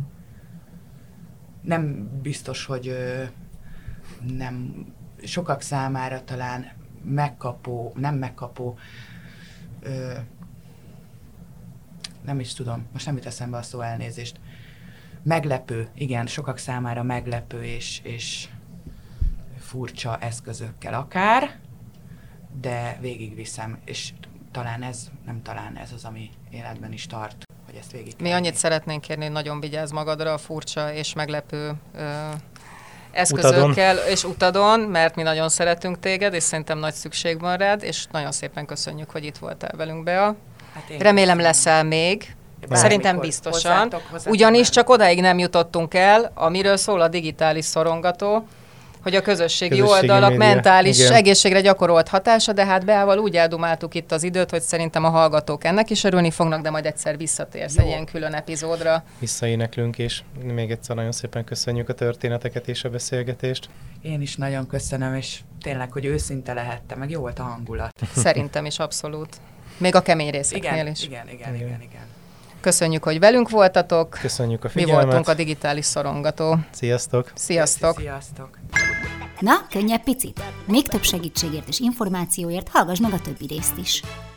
Nem biztos, hogy nem sokak számára talán nem is tudom, most nem jut eszembe a szó, elnézést. Meglepő, igen, sokak számára meglepő és furcsa eszközökkel akár, de végigviszem, és talán ez az, ami életben is tart. Mi annyit szeretnénk kérni, hogy nagyon vigyázz magadra a furcsa és meglepő eszközökkel és utadon, mert mi nagyon szeretünk téged, és szerintem nagy szükség van rád, és nagyon szépen köszönjük, hogy itt voltál velünk, Bea. Hát remélem leszel még. Szerintem biztosan. Hozzátok ugyanis nem. Csak odáig nem jutottunk el, amiről szól a digitális szorongató, hogy a közösségi oldalak média. Mentális igen. Egészségre gyakorolt hatása, de hát Beával úgy eldumáltuk itt az időt, hogy szerintem a hallgatók ennek is örülni fognak, de majd egyszer visszatérsz egy ilyen külön epizódra. Visszaéneklünk, és még egyszer nagyon szépen köszönjük a történeteket és a beszélgetést. Én is nagyon köszönöm, és tényleg, hogy őszinte lehettem, meg jó volt a hangulat. Szerintem is abszolút. Még a kemény részeknél igen, is. Igen. Köszönjük, hogy velünk voltatok. Köszönjük a figyelmet. Mi voltunk a digitális szorongató. Sziasztok! Sziasztok! Na, könnyebb picit! Még több segítségért és információért hallgass meg a többi részt is!